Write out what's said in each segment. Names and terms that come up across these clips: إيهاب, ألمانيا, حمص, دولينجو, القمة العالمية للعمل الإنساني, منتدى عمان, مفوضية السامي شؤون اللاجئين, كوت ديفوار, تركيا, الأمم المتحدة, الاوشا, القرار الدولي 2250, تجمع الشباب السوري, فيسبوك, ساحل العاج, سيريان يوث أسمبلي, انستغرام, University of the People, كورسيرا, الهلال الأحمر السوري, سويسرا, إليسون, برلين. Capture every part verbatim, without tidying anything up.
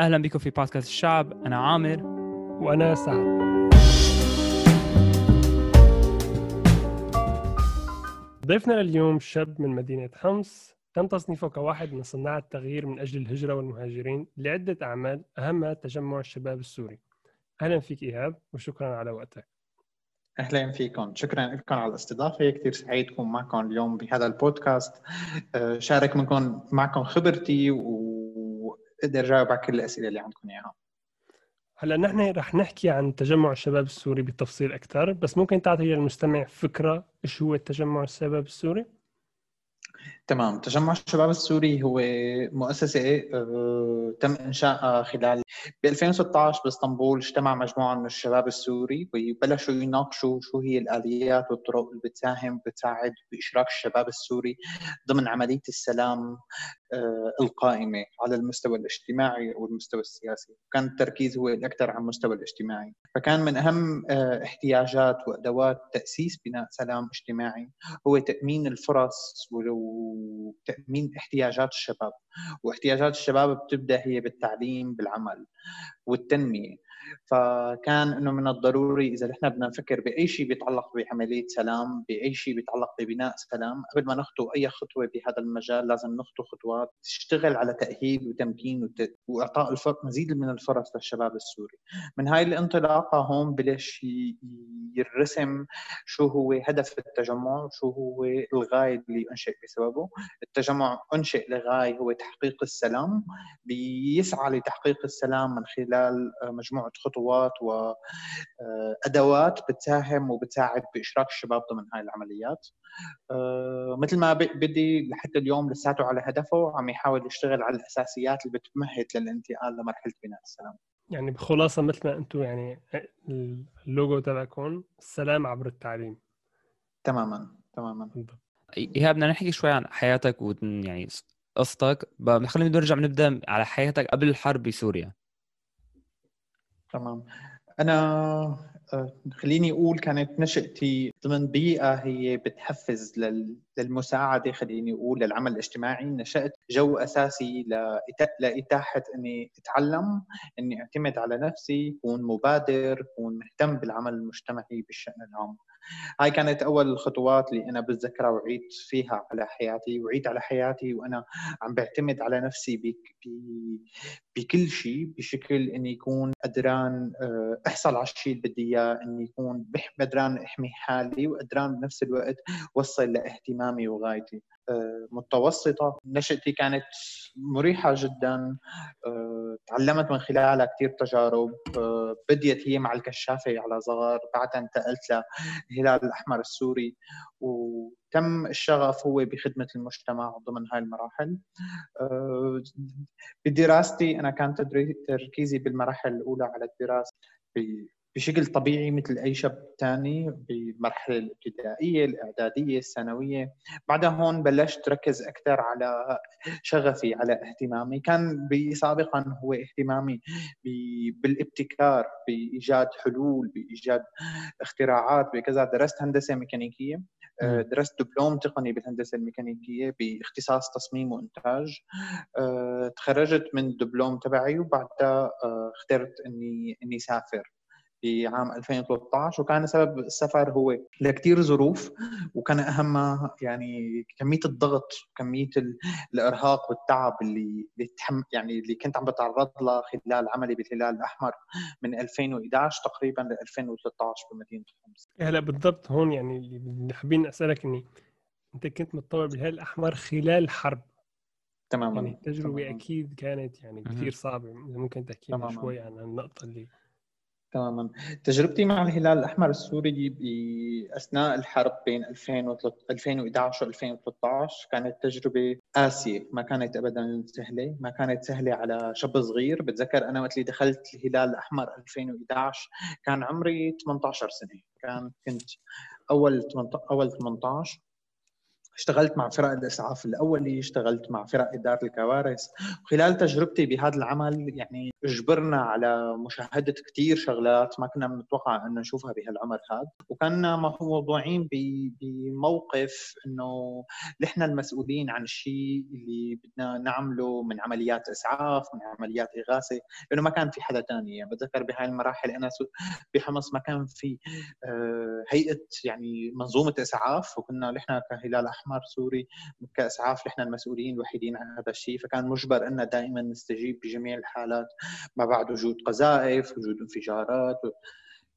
أهلا بكم في بودكاست الشعب. أنا عامر وأنا سعد. ضيفنا اليوم شاب من مدينة حمص تم تصنيفه كواحد من صناع التغيير من أجل الهجرة والمهاجرين لعدة أعمال أهمها تجمع الشباب السوري. أهلا فيك إيهاب وشكرا على وقتك. أهلا فيكم، شكرا لكم على الاستضافة. كتير سعيد أكون معكم اليوم بهذا البودكاست، شارك منكم معكم خبرتي و أقدر أجاوب على كل الأسئلة اللي عندكم إياها. هلا نحن رح نحكي عن تجمع الشباب السوري بالتفصيل أكثر، بس ممكن تعطي للمستمع فكرة إيش هو التجمع الشباب السوري؟ تمام، تجمع الشباب السوري هو مؤسسة تم إنشائها خلال ألفين وستة عشر بإسطنبول. اجتمع مجموعة من الشباب السوري وبلشوا يناقشوا شو هي الآليات والطرق اللي بتساهم بتساعد بإشراك الشباب السوري ضمن عملية السلام القائمة على المستوى الاجتماعي والمستوى السياسي، وكان التركيز هو الأكثر على المستوى الاجتماعي. فكان من أهم احتياجات وأدوات تأسيس بناء سلام اجتماعي هو تأمين الفرص وتأمين احتياجات الشباب، واحتياجات الشباب بتبدأ هي بالتعليم، بالعمل والتنمية. فكان إنه من الضروري إذا نحن بدنا نفكر بأي شيء بيتعلق بعملية سلام، بأي شيء بيتعلق ببناء سلام، قبل ما نخطو أي خطوة بهذا المجال لازم نخطو خطوات تشتغل على تأهيل وتمكين وت... وإعطاء الفرق مزيد من الفرص للشباب السوري. من هاي الانطلاقة هون بلش يرسم شو هو هدف التجمع، شو هو الغاية اللي أنشئ بسببه. التجمع أنشئ لغاية هو تحقيق السلام، بيسعى لتحقيق السلام من خلال مجموعة خطوات وأدوات بتساهم وبتساعد بإشراك الشباب ضمن هاي العمليات. مثل ما بدي لحتى اليوم لساته على هدفه، عم يحاول يشتغل على الأساسيات اللي بتمهد للانتقال لمرحلة بناء السلام. يعني بخلاصة مثل ما أنتم يعني اللوجو تبعكم السلام عبر التعليم. تماما تماما. إيهاب بدنا نحكي شوي عن حياتك ويعني قصتك، خلينا نرجع نبدأ على حياتك قبل الحرب بسوريا. تمام، أنا خليني أقول كانت نشأتي ضمن بيئة هي بتحفز للمساعدة، خليني أقول للعمل الاجتماعي. نشأت جو أساسي لإتاحة أني أتعلم، أني أعتمد على نفسي، أكون مبادر، أكون مهتم بالعمل المجتمعي بالشأن العام. هاي كانت أول الخطوات اللي أنا بتذكرها وعيت فيها على حياتي، وعيت على حياتي وأنا عم بعتمد على نفسي بك بكل شيء، بشكل إني يكون قدران أحصل على الشيء اللي بدي إياه، إني يكون قدران أحمي حالي وقدران بنفس الوقت وصل لاهتمامي وغايتي. متوسطة نشأتي كانت مريحة جدا، تعلمت من خلالها كتير تجارب. بديت هي مع الكشافة على صغر، بعدها انتقلت للهلال الأحمر السوري، وتم الشغف هو بخدمة المجتمع ضمن هاي المراحل. بدراستي أنا كان تركيزي بالمراحل الأولى على الدراسة بشكل طبيعي مثل أي شاب تاني، بالمرحلة الابتدائية، الإعدادية، الثانوية. بعدها هون بلشت ركز أكثر على شغفي، على اهتمامي. كان سابقاً هو اهتمامي بالابتكار، بإيجاد حلول، بإيجاد اختراعات بكذا. درست هندسة ميكانيكية، درست دبلوم تقني بالهندسة الميكانيكية باختصاص تصميم وإنتاج. تخرجت من الدبلوم تبعي وبعدها اخترت أني أني سافر بعام ألفين وثلاثة عشر، وكان سبب السفر هو لكتير ظروف، وكان أهمها يعني كمية الضغط، كمية الإرهاق والتعب اللي يعني اللي كنت عم بتعرض له خلال عملي بالهلال الأحمر من ألفين وإحدى عشر تقريباً ل ألفين وثلاثة عشر بمدينة حمص. هلا بالضبط هون يعني اللي حابين أسألك إني أنت كنت متطوع بالهلال الأحمر خلال الحرب. تماماً. يعني التجربة تماماً. أكيد كانت يعني كتير صعبة، ممكن تحكي لنا شوي عن النقطة اللي تماماً. تجربتي مع الهلال الأحمر السوري أثناء الحرب بين ألفين وإحدى عشر و ألفين وثلاثة عشر كانت تجربة قاسية، ما كانت أبداً سهلة، ما كانت سهلة على شاب صغير. بتذكر أنا وقت اللي دخلت الهلال الأحمر ألفين وإحدى عشر كان عمري ثمانية عشر سنة، كان كنت أول ثمانية عشر اشتغلت مع فرق الإسعاف الأولي، اشتغلت مع فرق إدارة الكوارث. خلال تجربتي بهذا العمل يعني اجبرنا على مشاهدة كتير شغلات ما كنا بنتوقع أن نشوفها بهالعمر هذا، وكنا موضوعين بموقف أنه نحن المسؤولين عن الشيء اللي بدنا نعمله من عمليات إسعاف، من عمليات إغاثة، لأنه ما كان في حدا تاني. يعني بتذكر بهاي المراحل أنا بحمص ما كان في هيئة يعني منظومة إسعاف، وكنا نحن كهلال أحمر سوري كإسعاف نحن المسؤولين الوحيدين عن هذا الشيء، فكان مجبر أن دائما نستجيب بجميع الحالات ما بعد وجود قذائف، وجود انفجارات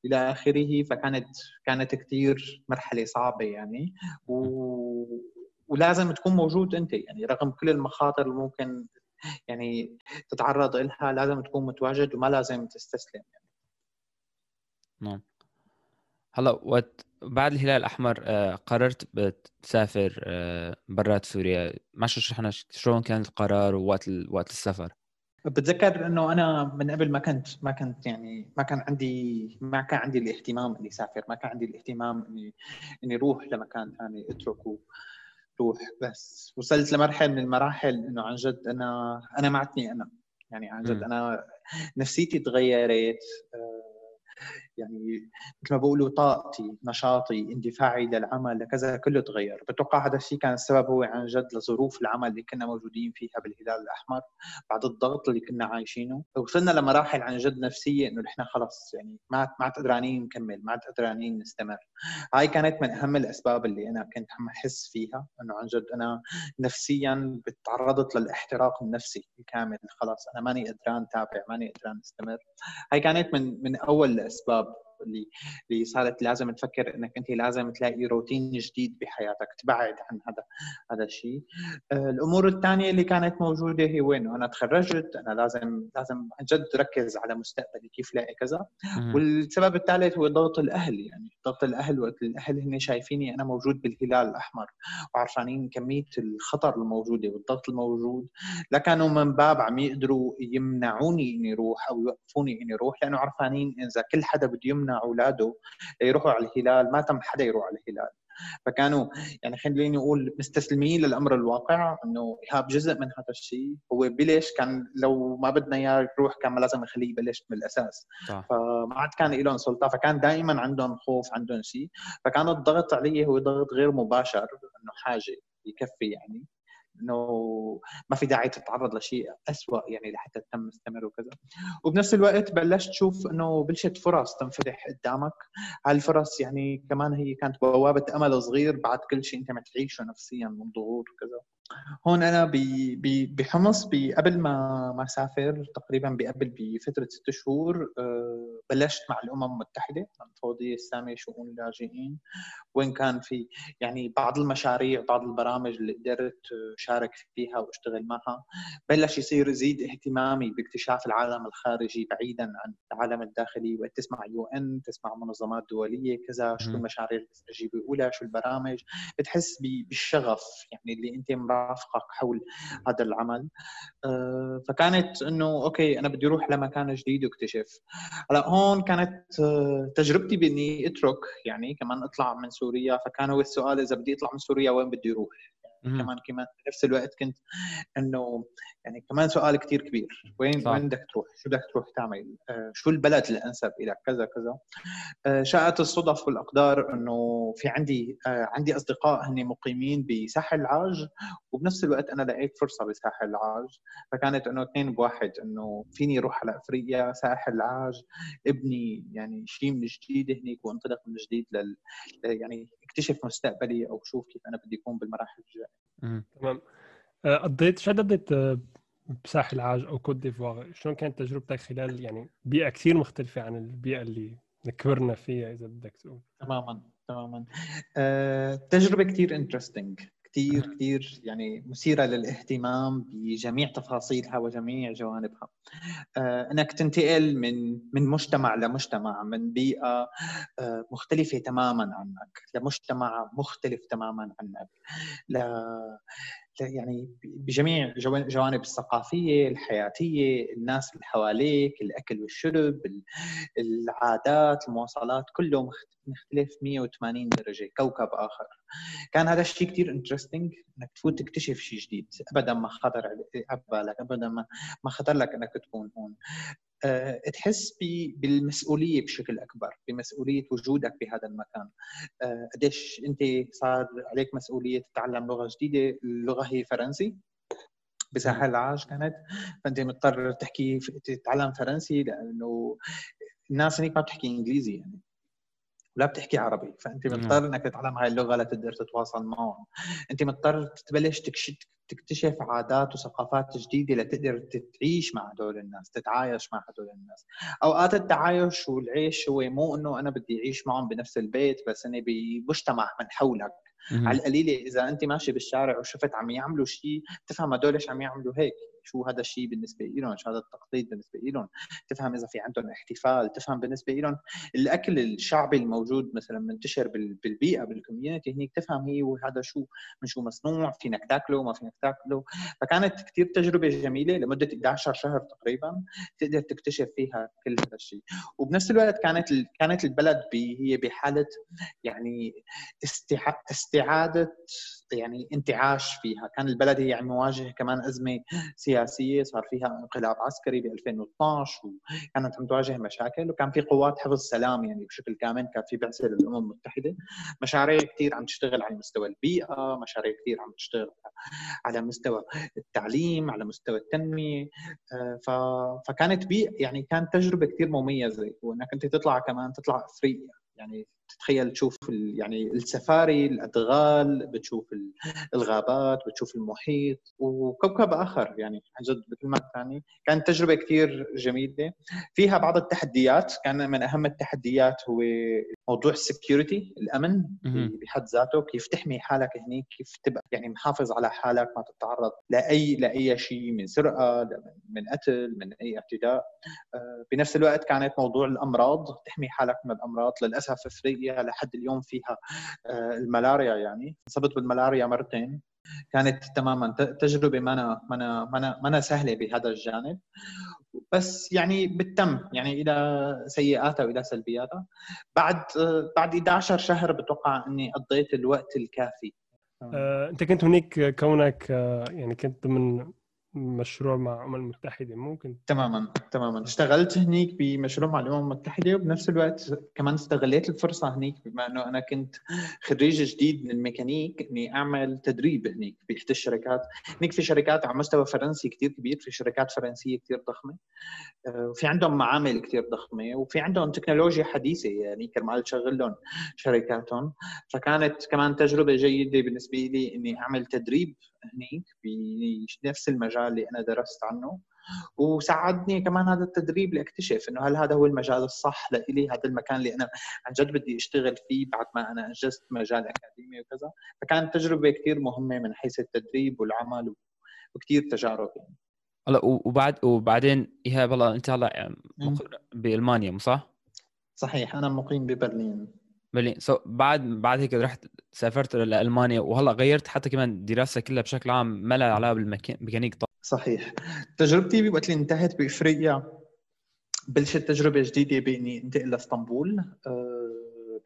إلى آخره. فكانت كانت كثير مرحلة صعبة يعني، و... ولازم تكون موجود أنت يعني رغم كل المخاطر اللي ممكن يعني تتعرض لها، لازم تكون متواجد وما لازم تستسلم يعني. نعم. هلا وقت بعد الهلال الأحمر قررت بتسافر برات سوريا، ما شو شرحنا شلون كان القرار ووقت وقت السفر؟ بتذكر انه انا من قبل ما كنت ما كنت يعني ما كان عندي ما كان عندي الاهتمام اني اسافر، ما كان عندي الاهتمام اني اني اروح لمكان ثاني اتركه روح. بس وصلت لمرحله من المراحل انه عن جد انا انا معتني انا يعني عن جد انا نفسيتي تغيرت، يعني مثل ما بقولوا طاقتي، نشاطي، اندفاعي للعمل، لكذا كله تغير. بتوقع هذا الشيء كان السبب هو عن جد لظروف العمل اللي كنا موجودين فيها بالهلال الأحمر، بعد الضغط اللي كنا عايشينه وصلنا لمراحل عن جد نفسية إنه نحن خلص يعني ما ما قدرانين نكمل، ما قدرانين نستمر. هاي كانت من أهم الأسباب اللي أنا كنت عم أحس فيها إنه عن جد أنا نفسياً بتعرضت للاحتراق النفسي الكامل، خلاص أنا ماني قدران تابع، ماني قدران استمر. هاي كانت من من أول الأسباب اللي اللي صارت لازم تفكر انك انت لازم تلاقي روتين جديد بحياتك تبعد عن هذا هذا الشيء. الامور الثانيه اللي كانت موجوده هي وين انا تخرجت، انا لازم لازم عن جد ركز على مستقبلي كيف لاقي كذا. والسبب الثالث هو ضغط الاهل، يعني ضغط الاهل وقت الاهل هن شايفيني انا موجود بالهلال الاحمر وعارفين كميه الخطر الموجوده والضغط الموجود، لا كانوا من باب عم يقدروا يمنعوني اني اروح او يوقفوني اني اروح، لانه عارفين ان اذا كل حدا بده يمنع أولاده يروحوا على الهلال ما تم حدا يروح على الهلال. فكانوا يعني خليني أقول مستسلمين للأمر الواقع، إنه إيهاب جزء من هذا الشيء. هو بلش كان لو ما بدنا إياه يروح كان لازم نخليه يبلش من الأساس، فما عاد كان إلهم سلطة، فكان دائما عندهم خوف، عندهم شيء. فكان الضغط عليه هو ضغط غير مباشر إنه حاجة يكفي، يعني إنه ما في داعي تتعرض لشيء أسوأ يعني لحتى تتم مستمر وكذا. وبنفس الوقت بلشت تشوف إنه بلشت فرص تنفتح قدامك، هالفرص يعني كمان هي كانت بوابة أمل صغير بعد كل شيء أنت ما تعيشه نفسياً من ضغوط وكذا. هون أنا بحمص قبل ما ما سافر تقريباً قبل بفترة ست شهور بلشت مع الأمم المتحدة، مفوضية السامي شؤون اللاجئين، وين كان في يعني بعض المشاريع، بعض البرامج اللي قدرت شارك فيها واشتغل معها. بلش يصير يزيد اهتمامي باكتشاف العالم الخارجي بعيداً عن العالم الداخلي، وتسمع يو إن، تسمع منظمات دولية كذا، شو المشاريع اللي بتستجيبي لها، شو البرامج، بتحس بالشغف يعني اللي أنت مرافقك حول هذا العمل. فكانت إنه أوكي أنا بدي أروح لمكان جديد واكتشف. هلا هون كانت تجربتي بإني أترك يعني كمان أطلع من سوريا، فكان هو السؤال إذا بدي أطلع من سوريا وين بدي أروح. كمان كمان نفس الوقت كنت انه يعني كمان سؤال كتير كبير، وين وين بدك تروح، شو بدك تروح تعمل، آه شو البلد الانسب لك كذا كذا. آه شاءت الصدف والاقدار انه في عندي آه عندي اصدقاء هن مقيمين بساحل العاج، وبنفس الوقت انا لقيت فرصه بساحل العاج. فكانت انه اثنين بواحد، انه فيني اروح على افريقيا، ساحل العاج، ابني يعني شيء من جديد هنيك وانطلق من جديد لل يعني اكتشف مستقبلي او شوف كيف انا بدي اكون بالمراحل الجايه. تمام. قضيت شو قضيت بساحل العاج او كوت ديفوار، شلون كانت تجربتك خلال يعني بيئه كثير مختلفه عن البيئه اللي كبرنا فيها اذا بدك تقول؟ تماما تماما. أه، تجربه كثير انترستينج، كثير كثير يعني مثيرة للاهتمام بجميع تفاصيلها وجميع جوانبها. آه، أنك تنتقل من من مجتمع لمجتمع، من بيئة آه، مختلفة تماماً عنك لمجتمع مختلف تماماً عنك، ل... يعني بجميع جوانب الثقافية، الحياتية، الناس اللي حواليك، الأكل والشرب، العادات، المواصلات، كله مختلف مية وثمانين درجة، كوكب آخر. كان هذا الشيء كثير انترستنج انك تفوت تكتشف شيء جديد، ابدا ما خطر على بالك، ابدا ما خطر لك انك تكون هون. أه، تحس بالمسؤوليه بشكل اكبر، بمسؤوليه وجودك بهذا المكان. أه، قديش انت صار عليك مسؤوليه تتعلم لغه جديده، اللغه هي فرنسي بساحل العاج كانت، فانت مضطر تحكي تتعلم فرنسي لانه الناس هنيك ما بتحكي انجليزي يعني ولا بتحكي عربي، فانت مضطر انك تتعلم هاي اللغه لتقدر تتواصل معهم. انت مضطر تبلش تكتشف عادات وثقافات جديده لتقدر تعيش مع هدول الناس، تتعايش مع هدول الناس. اوقات التعايش والعيش هو مو انه انا بدي اعيش معهم بنفس البيت، بس انا بمجتمع من حولك. على القليله اذا انت ماشي بالشارع وشفت عم يعملوا شيء تفهم هدول ايش عم يعملوا هيك، شو هذا الشيء بالنسبه لهم، شو هذا التقليد بالنسبه لهم، تفهم اذا في عندهم احتفال، تفهم بالنسبه لهم الاكل الشعبي الموجود مثلا منتشر بالبيئه بالكوميونتي هنيك، تفهم هي وهذا شو من شو مصنوع، فينك تاكله ما فينك تاكله. فكانت كثير تجربه جميله لمده إحدى عشر شهر تقريبا تقدر تكتشف فيها كل هذا الشيء، وبنفس الوقت كانت كانت البلد هي بحاله يعني استعاده يعني انتعاش فيها. كان البلد هي عم يواجه كمان ازمه سياسيه، صار فيها انقلاب عسكري ب ألفين واثني عشر وكانت عم تواجه مشاكل، وكان في قوات حفظ سلام يعني بشكل كامل، كان في بعثه للامم المتحده، مشاريع كثير عم تشتغل على مستوى البيئه، مشاريع كثير عم تشتغل على مستوى التعليم، على مستوى التنميه. فكانت بيئه يعني كانت تجربه كثير مميزه، وانك انت تطلع كمان تطلع افريقيا يعني تتخيل تشوف يعني السفاري، الادغال، بتشوف الغابات، بتشوف المحيط وكوكب اخر يعني عن جد بكلمات ثانيه. كانت تجربه كثير جميله، فيها بعض التحديات. كان من اهم التحديات هو موضوع السكيورتي، الامن بحد ذاته، كيف تحمي حالك هنيك، كيف تبقى يعني محافظ على حالك ما تتعرض لاي لاي شيء من سرقه، من قتل، من اي اعتداء. بنفس الوقت كانت موضوع الامراض، تحمي حالك من الامراض. للاسف افريقيا لحد اليوم فيها الملاريا، يعني انصبت بالملاريا مرتين، كانت تماما تجربه ما ما ما ما سهله بهذا الجانب، بس يعني بالتم يعني الى سيئاتها والى سلبياتها. بعد بعد إحدى عشر شهر بتوقع اني قضيت الوقت الكافي. أه، انت كنت هناك كونك يعني كنت ضمن مشروع مع الأمم المتحدة، ممكن؟ تماماً تماماً، اشتغلت هنيك بمشروع مع الأمم المتحدة، وبنفس الوقت كمان استغليت الفرصة هنيك بما أنه أنا كنت خريج جديد من الميكانيك إني أعمل تدريب هنيك بإحدى الشركات. هنيك في شركات على مستوى فرنسي كتير كبير، في شركات فرنسية كتير ضخمة، وفي عندهم معامل كتير ضخمة، وفي عندهم تكنولوجيا حديثة يعني كرمال تشغل لهم شركاتهم. فكانت كمان تجربة جيدة بالنسبة لي إني أعمل تدريب هنيك بنفس المجال اللي أنا درست عنه، وساعدني كمان هذا التدريب لاكتشف إنه هل هذا هو المجال الصح لإلي، هذا المكان اللي أنا عن جد بدي أشتغل فيه بعد ما أنا أنجزت مجال أكاديمي وكذا. فكانت تجربة كتير مهمة من حيث التدريب والعمل وكتير تجارب يعني. هلا وبعد وبعدين إيهاب، هلا أنت هلا مقر بألمانيا صح؟ صحيح، أنا مقيم ببرلين. برلين. سو so, بعد بعد هيك رحت سافرت لألمانيا، وهلا غيرت حتى كمان دراستي كلها بشكل عام ما لها علاقه بالميكانيك. صحيح، تجربتي وقت اللي انتهت بافريقيا بلشت تجربه جديده باني انتقل لاسطنبول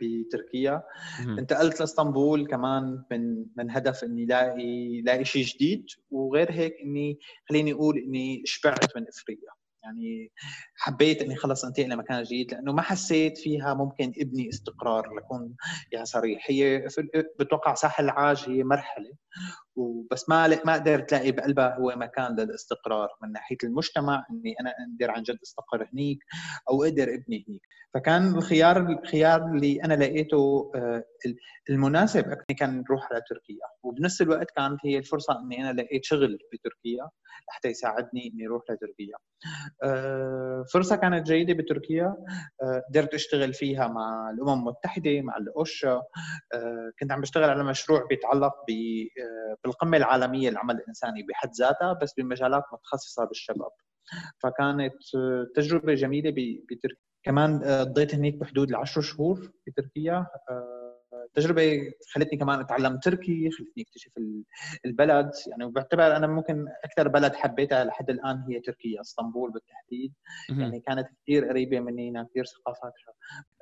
بتركيا. مم. انتقلت لاسطنبول كمان من من هدف اني لاقي لاقي شيء جديد، وغير هيك اني خليني اقول اني شبعت من افريقيا، يعني حبيت اني خلص انتقل لمكان جديد لانه ما حسيت فيها ممكن ابني استقرار. لكون يعني صريح، هي بتوقع ساحل العاج هي مرحله وبس، ما ما قدرت الاقي بقلبها هو مكان للاستقرار من ناحيه المجتمع، اني انا اقدر عن جد استقر هنيك او اقدر ابني هنيك. فكان الخيار الخيار اللي انا لقيته المناسب كان نروح على تركيا، وبنفس الوقت كانت هي الفرصه اني انا لقيت شغل بتركيا لحتى يساعدني اني اروح لتركيا. فرصه كانت جيده بتركيا، قدرت اشتغل فيها مع الامم المتحده، مع الاوشا. كنت عم بشتغل على مشروع بيتعلق ب بالقمة العالمية للعمل الإنساني بحد ذاتها، بس بمجالات متخصصة بالشباب. فكانت تجربة جميلة بتركيا. كمان قضيت هناك بحدود العشر شهور بتركيا، تجربة خلتني كمان أتعلم تركي، خلتني أكتشف البلد يعني. وبعتبر أنا ممكن أكثر بلد حبيتها لحد الآن هي تركيا، إسطنبول بالتحديد يعني، كانت كثير قريبة مني، كثير ثقافاتها.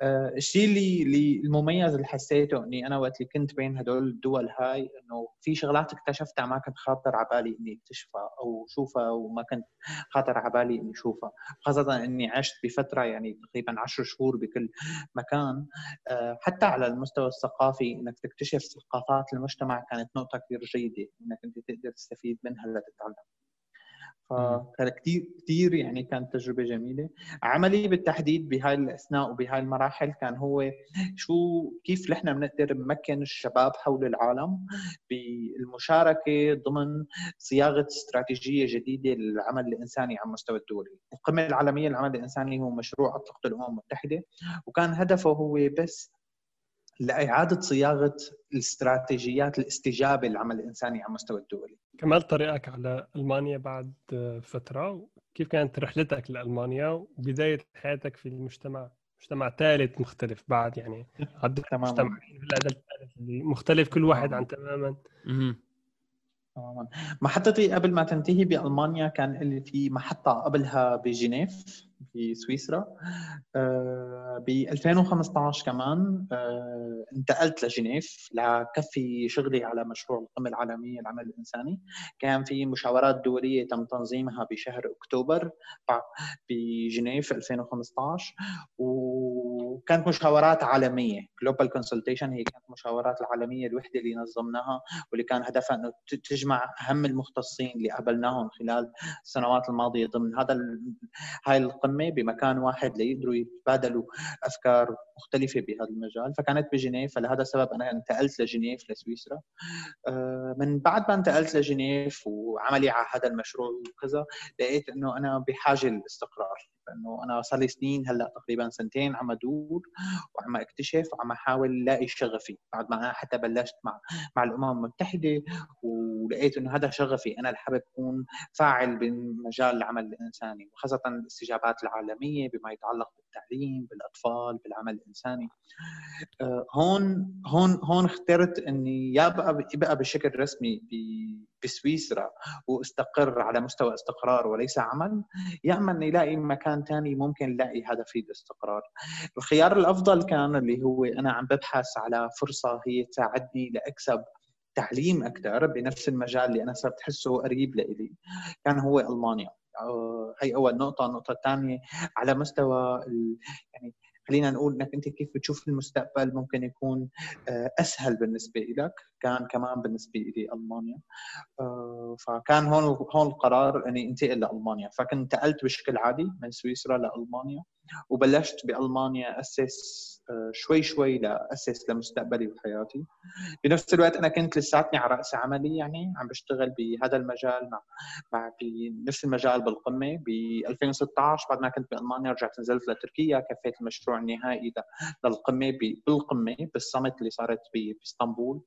أه الشيء اللي, اللي المميز اللي حسيته إني أنا وقت اللي كنت بين هدول الدول هاي، إنه في شغلات اكتشفتها ما كنت خاطر على بالي إني أكتشفها أو شوفها، وما كنت خاطر على بالي إني شوفها، خاصة إني عشت بفترة يعني تقريبا عشر شهور بكل مكان. أه حتى على المستوى الثقافي إنك تكتشف ثقافات المجتمع كانت نقطة كثير جيدة إنك أنت تقدر تستفيد منها لتتعلم. فكان كتير كتير يعني كانت تجربة جميلة. عملي بالتحديد بهاي الأثناء وبهاي المراحل كان هو شو كيف نحن بنقدر نمكن الشباب حول العالم بالمشاركة ضمن صياغة استراتيجية جديدة للعمل الإنساني على مستوى الدولي. القمة العالمية للعمل الإنساني هو مشروع أطلقته الأمم المتحدة، وكان هدفه هو بس لإعادة صياغة الاستراتيجيات الاستجابة للعمل الإنساني على مستوى الدولي. كمال طريقك على ألمانيا بعد فترة، كيف كانت رحلتك لألمانيا وبداية حياتك في المجتمع؟ مجتمع ثالث مختلف بعد يعني، عدد مجتمعين بالعدد مختلف كل واحد عن تماماً. تماماً. محطتي قبل ما تنتهي بألمانيا كان اللي في محطة قبلها بجنيف في سويسرا. أه ب ألفين وخمسة عشر كمان أه انتقلت لجنيف لكفي شغلي على مشروع القمة العالمية للعمل الإنساني. كان في مشاورات دولية تم تنظيمها بشهر أكتوبر بجنيف ألفين وخمسة عشر، وكانت مشاورات عالمية Global Consultation. هي كانت مشاورات العالمية الوحدة اللي نظمناها، واللي كان هدفها أنه تجمع أهم المختصين اللي قابلناهم خلال السنوات الماضية ضمن هذا هاي القمة بمكان واحد ليقدروا يتبادلوا أفكار مختلفة بهذا المجال. فكانت بجنيف، فلهذا السبب أنا انتقلت لجنيف لسويسرا. من بعد ما انتقلت لجنيف وعملي على هذا المشروع وكذا، لقيت أنه أنا بحاجة للاستقرار، لأنه أنا صار لي سنين هلأ تقريبا سنتين عم أدور وعم أكتشف وعم أحاول لاقي شغفي. بعد ما أنا حتى بلشت مع مع الأمم المتحدة ولقيت إنه هذا شغفي، أنا اللي حابب أكون فاعل بمجال العمل الإنساني، وخاصة الاستجابات العالمية بما يتعلق بالتعليم، بالأطفال، بالعمل الإنساني. هون هون هون اخترت إني يا بقى بقى بشكل رسمي بسويسرا واستقر على مستوى استقرار وليس عمل، يا إما إني لاقي مكان تاني ممكن لاقي هدفي باستقرار. الخيار الأفضل كان اللي هو أنا عم ببحث على فرصة هي تساعدني لأكسب تعليم أكثر بنفس المجال اللي أنا صرت أحسه قريب لإلي، كان هو ألمانيا. هاي أول نقطة. النقطة الثانية على مستوى يعني خلينا نقول إنك أنت كيف بتشوف المستقبل ممكن يكون أسهل بالنسبة لك، كان كمان بالنسبة لي ألمانيا. فكان هون هون القرار إني انتقل لألمانيا. فكنت انتقلت بشكل عادي من سويسرا لألمانيا، وبلشت بألمانيا أسس شوي شوي لأسس لمستقبلي وحياتي. بنفس الوقت أنا كنت لساتني على رأس عملي يعني، عم بشتغل بهذا المجال مع مع بنفس المجال بالقمة. ب ألفين وستة عشر بعد ما كنت بألمانيا رجعت نزلت لتركيا، كفيت المشروع النهائي للقمة بالقمة بالصمت اللي صارت بإسطنبول.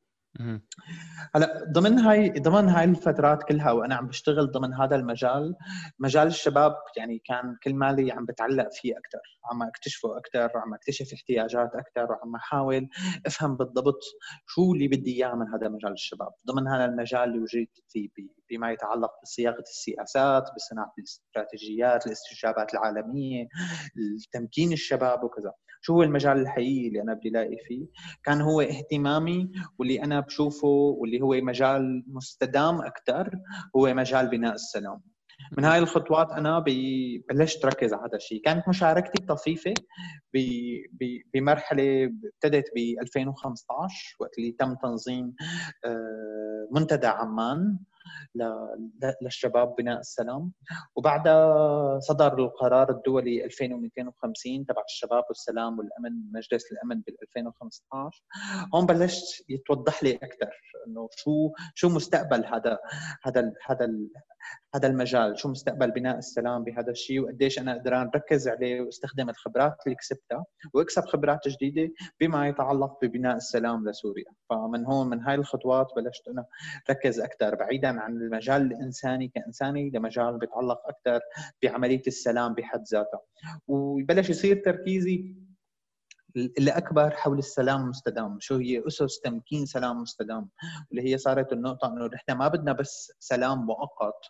هلا ضمن هاي ضمن هاي الفترات كلها وانا عم بشتغل ضمن هذا المجال، مجال الشباب يعني كان كل مالي عم بتعلق فيه اكثر، عم اكتشفه اكثر، عم اكتشف احتياجات اكثر، وعم احاول افهم بالضبط شو اللي بدي اياه من هذا مجال الشباب. ضمن هذا المجال اللي وجدت فيه بما يتعلق بصياغه السياسات، بصناعه الاستراتيجيات، الاستجابات العالميه، تمكين الشباب وكذا. شو هو المجال الحقيقي اللي أنا بدي لاقي فيه؟ كان هو اهتمامي واللي أنا بشوفه واللي هو مجال مستدام أكتر، هو مجال بناء السلام. من هاي الخطوات أنا بلشت ركز على هذا الشيء. كانت مشاركتي طفيفة بمرحلة ابتدت ب ألفين وخمسة عشر وقت اللي تم تنظيم منتدى عمان للشباب بناء السلام، وبعدها صدر القرار الدولي ألفين ومئتين وخمسين تبع الشباب والسلام والأمن، مجلس الأمن بال ألفين وخمسة عشر. هون بلشت يتوضح لي أكثر إنه شو شو مستقبل هذا هذا هذا هذا المجال، شو مستقبل بناء السلام بهذا الشيء، وقديش أنا قدران ركز عليه واستخدم الخبرات اللي كسبتها وأكسب خبرات جديدة بما يتعلق ببناء السلام لسوريا. فمن هون من هاي الخطوات بلشت أنا ركز أكثر بعيدا عن المجال الإنساني كإنساني لمجال بيتعلق أكثر بعملية السلام بحد ذاته، وبلش يصير تركيزي اللي أكبر حول السلام المستدام، شو هي أسس تمكين سلام مستدام، واللي هي صارت النقطة إنه إحنا ما بدنا بس سلام مؤقت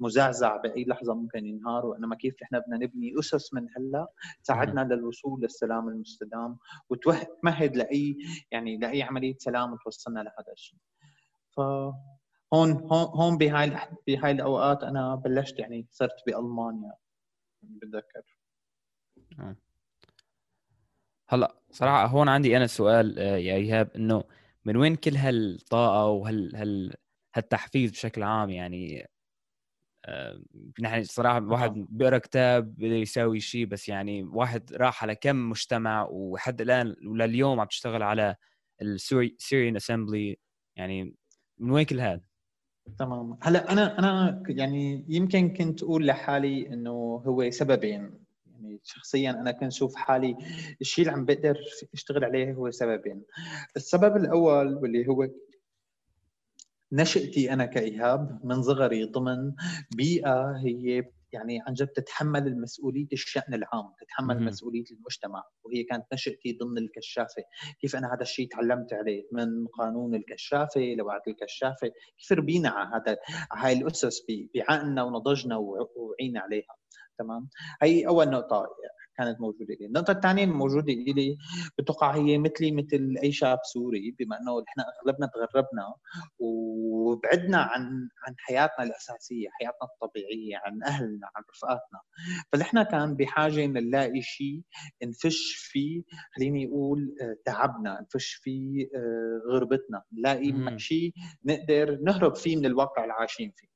مزعزع بأي لحظة ممكن ينهار، وإنما كيف إحنا بدنا نبني أسس من هلا تساعدنا للوصول للسلام المستدام وتمهد لأي يعني لأي عملية سلام وتوصلنا لهذا الشيء. فهون هون هون بهاي بهاي الأوقات أنا بلشت يعني صرت بألمانيا بتذكر. هلا صراحه هون عندي انا سؤال يا ايهاب، انه من وين كل هالطاقه وهال هال هالتحفيز بشكل عام؟ يعني نحن صراحه واحد بيقرا كتاب يساوي شيء، بس يعني واحد راح على كم مجتمع وحد الان ولليوم عم تشتغل على السيريان اسمبلي، يعني من وين كل هذا؟ تمام. هلا انا انا يعني يمكن كنت اقول لحالي انه هو سببين، يعني شخصيا انا كنت اشوف حالي الشيء اللي عم بقدر اشتغل عليه هو سببين. السبب الاول واللي هو نشأتي انا كإيهاب من صغري ضمن بيئه هي يعني عن جد تتحمل المسؤولية الشأن العام، تتحمل مسؤولية المجتمع، وهي كانت نشأتي ضمن الكشافة. كيف أنا هذا الشيء تعلمت عليه من قانون الكشافة لوعد الكشافة، كيف ربينا على هذا هاي الأسس بعقلنا ونضجنا ووعينا عليها. تمام، هي أول نقطة كانت موجودة لي. النقطة الثانية الموجودة لي بتوقع هي مثلي مثل أي شاب سوري، بما أنه نحن أغلبنا تغربنا وبعدنا عن عن حياتنا الأساسية، حياتنا الطبيعية، عن أهلنا، عن رفقاتنا، فنحن كان بحاجة نلاقي شيء نفش فيه، خليني أقول تعبنا، نفش فيه غربتنا، نلاقي شيء نقدر نهرب فيه من الواقع اللي عايشين فيه.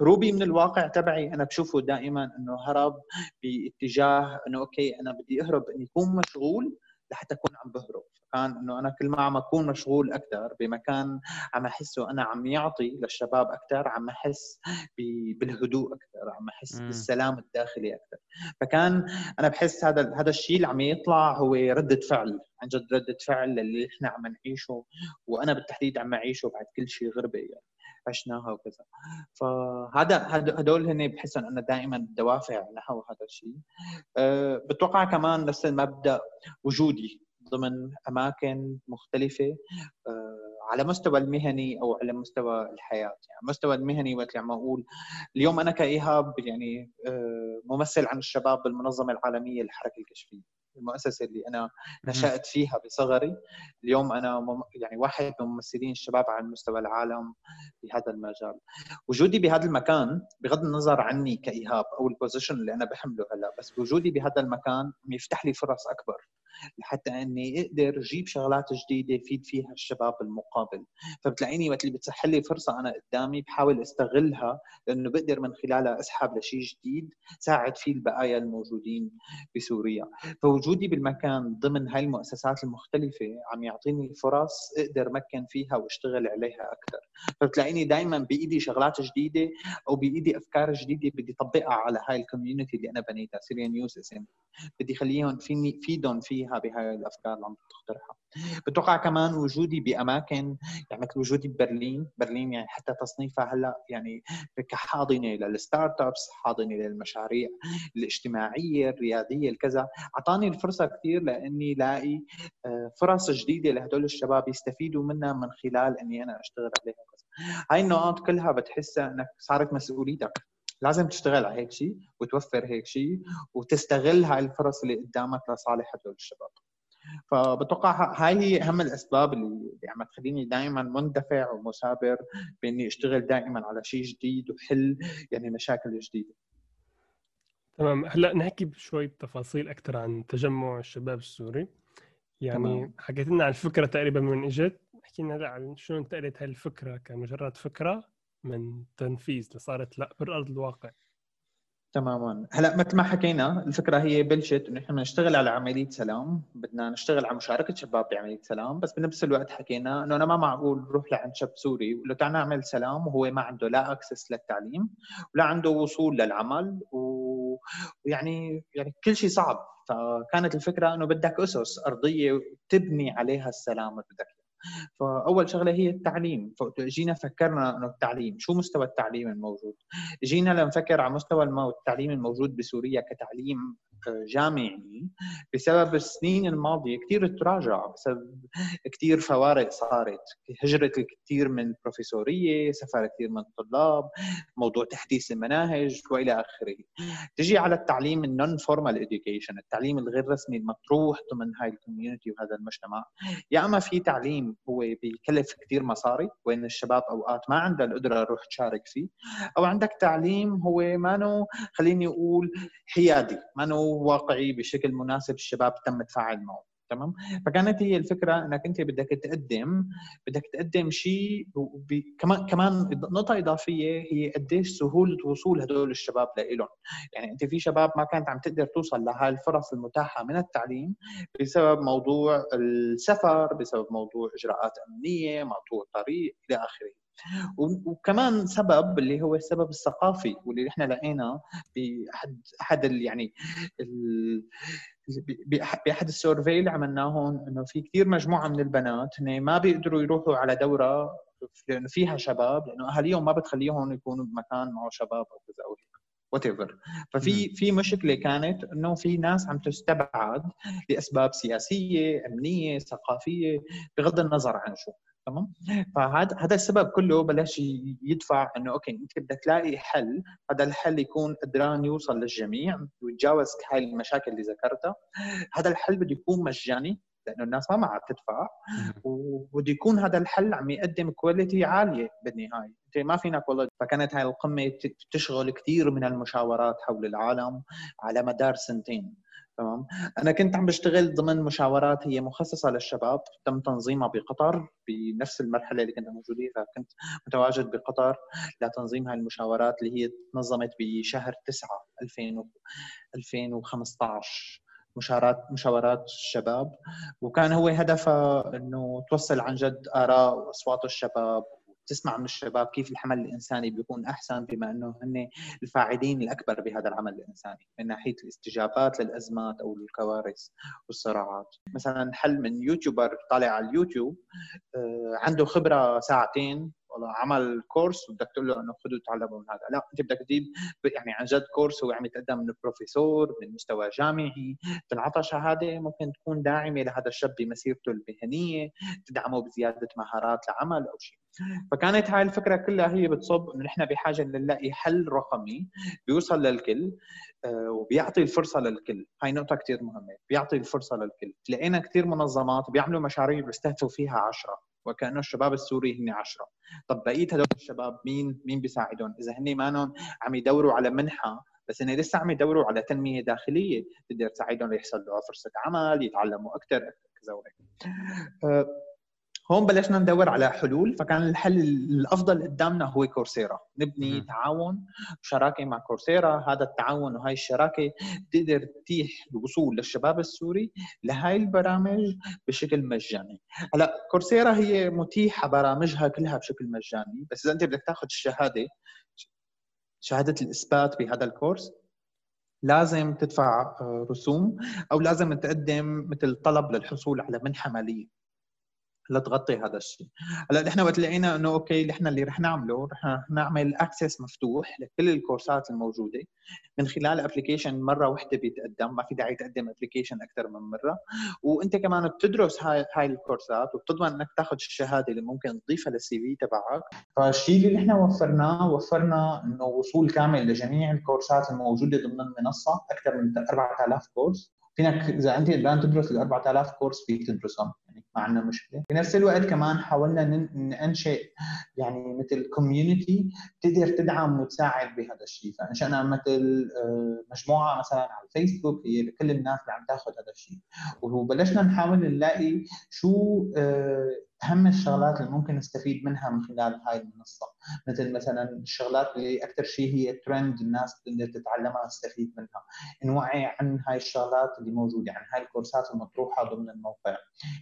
هروبي من الواقع تبعي أنا بشوفه دائما أنه هرب باتجاه أنه أوكي أنا بدي أهرب أن يكون مشغول لحتى أكون عم بهرب. كان أنه أنا كل ما عم أكون مشغول أكثر بمكان عم أحسه أنا عم يعطي للشباب أكثر، عم أحس بالهدوء أكثر، عم أحس بالسلام الداخلي أكثر. فكان أنا بحس هذا هذا الشيء اللي عم يطلع هو ردة فعل، عن جد ردة فعل اللي إحنا عم نعيشه، وأنا بالتحديد عم أعيشه بعد كل شيء غربي يعني عشناها وكذا. فهذا هدول هن بحسن أنه دائما الدوافع نحو هذا الشيء. أه بتوقع كمان نفس المبدأ وجودي ضمن أماكن مختلفة أه على مستوى المهني أو على مستوى الحياة. يعني مستوى المهني وقت لما أقول اليوم أنا كإيهاب يعني أه ممثل عن الشباب بالمنظمة العالمية للحركة الكشفية، المؤسسة اللي أنا نشأت فيها بصغري. اليوم أنا مم... يعني واحد من ممثلين الشباب على مستوى العالم بهذا المجال. وجودي بهذا المكان بغض النظر عني كإيهاب أو البوزيشن اللي أنا بحمله هلا، بس وجودي بهذا المكان يفتح لي فرص أكبر لحتى أني أقدر أجيب شغلات جديدة فيد فيها الشباب المقابل. فبتلاقيني وقت اللي بتسحل لي فرصة أنا قدامي بحاول أستغلها، لأنه بقدر من خلالها أسحب لشيء جديد ساعد فيه البقايا الموجودين بسوريا. فوجودي بالمكان ضمن هاي المؤسسات المختلفة عم يعطيني فرص أقدر أمكن فيها وأشتغل عليها أكثر. فبتلاقيني دائما بإيدي شغلات جديدة أو بإيدي أفكار جديدة بدي طبقها على هاي الكوميونتي اللي أنا بنيتها سيريان يوث أسمبلي، بدي خليهم فيني فيدهم فيها بهاي الأفكار اللي عم تخترعها. بتوقع كمان وجودي بأماكن يعني مثل وجودي ببرلين. برلين يعني حتى تصنيفها هلا يعني كحاضنة للستارت ابس، حاضنة للمشاريع الاجتماعية الريادية الكذا، أعطاني الفرصة كثير لأني لاقي فرص جديدة لهدول الشباب يستفيدوا منها من خلال أني أنا أشتغل عليها. هاي النقاط كلها بتحسها أنك صارت مسؤوليتك، لازم تشتغل على هيك شيء وتوفر هيك شيء وتستغل هاي الفرص اللي قدامك لصالح هدول الشباب. فبتوقع هاي هي أهم الأسباب اللي عم تخليني دائما مندفع ومثابر بإني أشتغل دائما على شيء جديد وحل يعني مشاكل جديدة. تمام. هلا نحكي شوي بتفاصيل أكثر عن تجمع الشباب السوري. يعني حكيت لنا عن الفكرة تقريبا من إجت، حكينا لنا عن شلون انتقلت هاي الفكرة كمجرد فكرة من تنفيذ لصارت لا بالأرض الواقع. تماماً. هلا مثل ما حكينا الفكرة هي بلشت إنه إحنا نشتغل على عملية سلام، بدنا نشتغل على مشاركة شباب بعملية سلام، بس بنفس الوقت حكينا إنه أنا ما معقول نروح لعند شاب سوري ولو تعال نعمل سلام وهو ما عنده لا أكسس للتعليم ولا عنده وصول للعمل و... ويعني يعني كل شيء صعب. فكانت الفكرة إنه بدك أسس أرضية تبني عليها السلام اللي بدك. فأول شغلة هي التعليم. فجينا فكرنا أنه التعليم شو مستوى التعليم الموجود، جينا لنفكر على مستوى التعليم الموجود بسوريا كتعليم جامعي بسبب السنين الماضية كتير تراجع، بسبب كتير فوارق صارت، هجرة الكثير من البروفيسورية، سفر كتير من الطلاب، موضوع تحديث المناهج وإلى آخره. تجي على التعليم النون فورمال education، التعليم الغير رسمي المطروح ضمن هاي الكوميونتي وهذا المجتمع. يا أما في تعليم هو بيكلف كتير مصاري وين الشباب أوقات ما عندها القدرة تروح تشارك فيه، أو عندك تعليم هو مانو، خليني أقول حيادي، مانو واقعي بشكل مناسب الشباب تم تفاعل معه. تمام، فكانت هي الفكره انك انت بدك تقدم بدك تقدم شيء. كمان كمان نقطه اضافيه هي قديش سهوله وصول هدول الشباب لإلهم. يعني انت في شباب ما كانت عم تقدر توصل لهاي الفرص المتاحه من التعليم بسبب موضوع السفر، بسبب موضوع اجراءات امنيه، مقطوع طريق الى اخره. وكمان سبب اللي هو السبب الثقافي، واللي احنا لقينا باحد احد يعني ال... بأحد السورفي اللي عملناهم، انه في كثير مجموعه من البنات هن ما بيقدروا يروحوا على دوره لانه فيها شباب، لانه اهاليهم ما بتخليهم يكونوا بمكان معه شباب او كذا او وات ايفر. ففي في مشكله كانت انه في ناس عم تستبعد لاسباب سياسيه، امنيه، ثقافيه، بغض النظر عن شو. تمام، فهذا هذا السبب كله بلش يدفع انه اوكي انت بدك تلاقي حل، هذا الحل يكون قدران يوصل للجميع ويتجاوز هاي المشاكل اللي ذكرتها. هذا الحل بده يكون مجاني لانه الناس ما عم تدفع، وبده يكون هذا الحل عم يقدم كواليتي عاليه بالنهايه، انت ما فينك والله. فكانت هاي القمه تشغل كثير من المشاورات حول العالم على مدار سنتين. تمام، أنا كنت عم بشتغل ضمن مشاورات هي مخصصة للشباب، تم تنظيمها بقطر بنفس المرحلة اللي كنت موجودة، فكنت متواجد بقطر لتنظيم هالمشاورات اللي هي تنظمت بشهر تسعة ألفين وخمسة عشر، مشاورات مشاورات الشباب، وكان هو هدفها إنه توصل عن جد آراء وأصوات الشباب، تسمع من الشباب كيف العمل الإنساني بيكون أحسن، بما أنه هن الفاعلين الأكبر بهذا العمل الإنساني من ناحية الاستجابات للأزمات أو الكوارث والصراعات. مثلا حل من يوتيوبر طالع على اليوتيوب عنده خبرة ساعتين، والله عمل كورس، وبدك تقول له انه خذوا تعلموا من هذا، لا انت بدك تجيب يعني عن جد كورس هو عم يتقدم من بروفيسور من مستوى جامعي، تنعطى شهاده ممكن تكون داعمه لهذا الشاب بمسيرته المهنيه، تدعمه بزياده مهارات لعمل او شيء. فكانت هاي الفكره كلها هي بتصب انه نحن بحاجه نلاقي حل رقمي بيوصل للكل وبيعطي الفرصه للكل. هاي نقطه كثير مهمه، بيعطي الفرصه للكل. لقينا كثير منظمات بيعملوا مشاريع بيستهدفوا فيها عشرة، وكأنه الشباب السوري هن عشرة. طب بقيت هدول الشباب مين مين بيساعدهم إذا هن مانن عم يدوروا على منحة، بس هن لسه عم يدوروا على تنمية داخلية تقدر تساعدهم ليحصلوا فرصة عمل، يتعلموا أكثر كذا وهيك. هون بلشنا ندور على حلول، فكان الحل الأفضل قدامنا هو كورسيرا، نبني تعاون وشراكة مع كورسيرا. هذا التعاون وهي الشراكة تقدر تتيح الوصول للشباب السوري لهاي البرامج بشكل مجاني. هلا كورسيرا هي متيحة برامجها كلها بشكل مجاني، بس إذا أنت بدك تاخذ الشهادة، شهادة الإثبات بهذا الكورس، لازم تدفع رسوم أو لازم تقدم مثل طلب للحصول على منحة مالية لتغطي هذا الشيء. هلا نحن وقت لقينا انه اوكي نحن اللي رح نعمله رح نعمل اكسس مفتوح لكل الكورسات الموجوده من خلال ابلكيشن مره واحده بيتقدم، ما في داعي تقدم ابلكيشن اكثر من مره، وانت كمان بتدرس هاي هاي الكورسات وبتضمن انك تاخذ الشهاده اللي ممكن تضيفها للسي في تبعك. فالشيء اللي نحن وفرناه وفرنا انه وصول كامل لجميع الكورسات الموجوده ضمن المنصه، اكثر من أربعة آلاف كورس. فينك اذا انت الان تدرس ال أربعة آلاف كورس فيك تدرسهم، يعني ما عندنا مشكله. بنفس الوقت كمان حاولنا ننشئ يعني مثل كوميونتي تقدر تدعم وتساعد بهذا الشيء، فانشانا مثل مجموعه مثلا على الفيسبوك هي لكل الناس اللي عم تاخذ هذا الشيء، وبلشنا نحاول نلاقي شو اهم الشغلات اللي ممكن نستفيد منها من خلال هاي المنصه، مثل مثلا الشغلات اللي اكثر شيء هي ترند الناس بتقدر تتعلمها وتستفيد منها، نوعي عن هاي الشغلات اللي موجوده، عن هاي الكورسات المطروحه ضمن الموقع،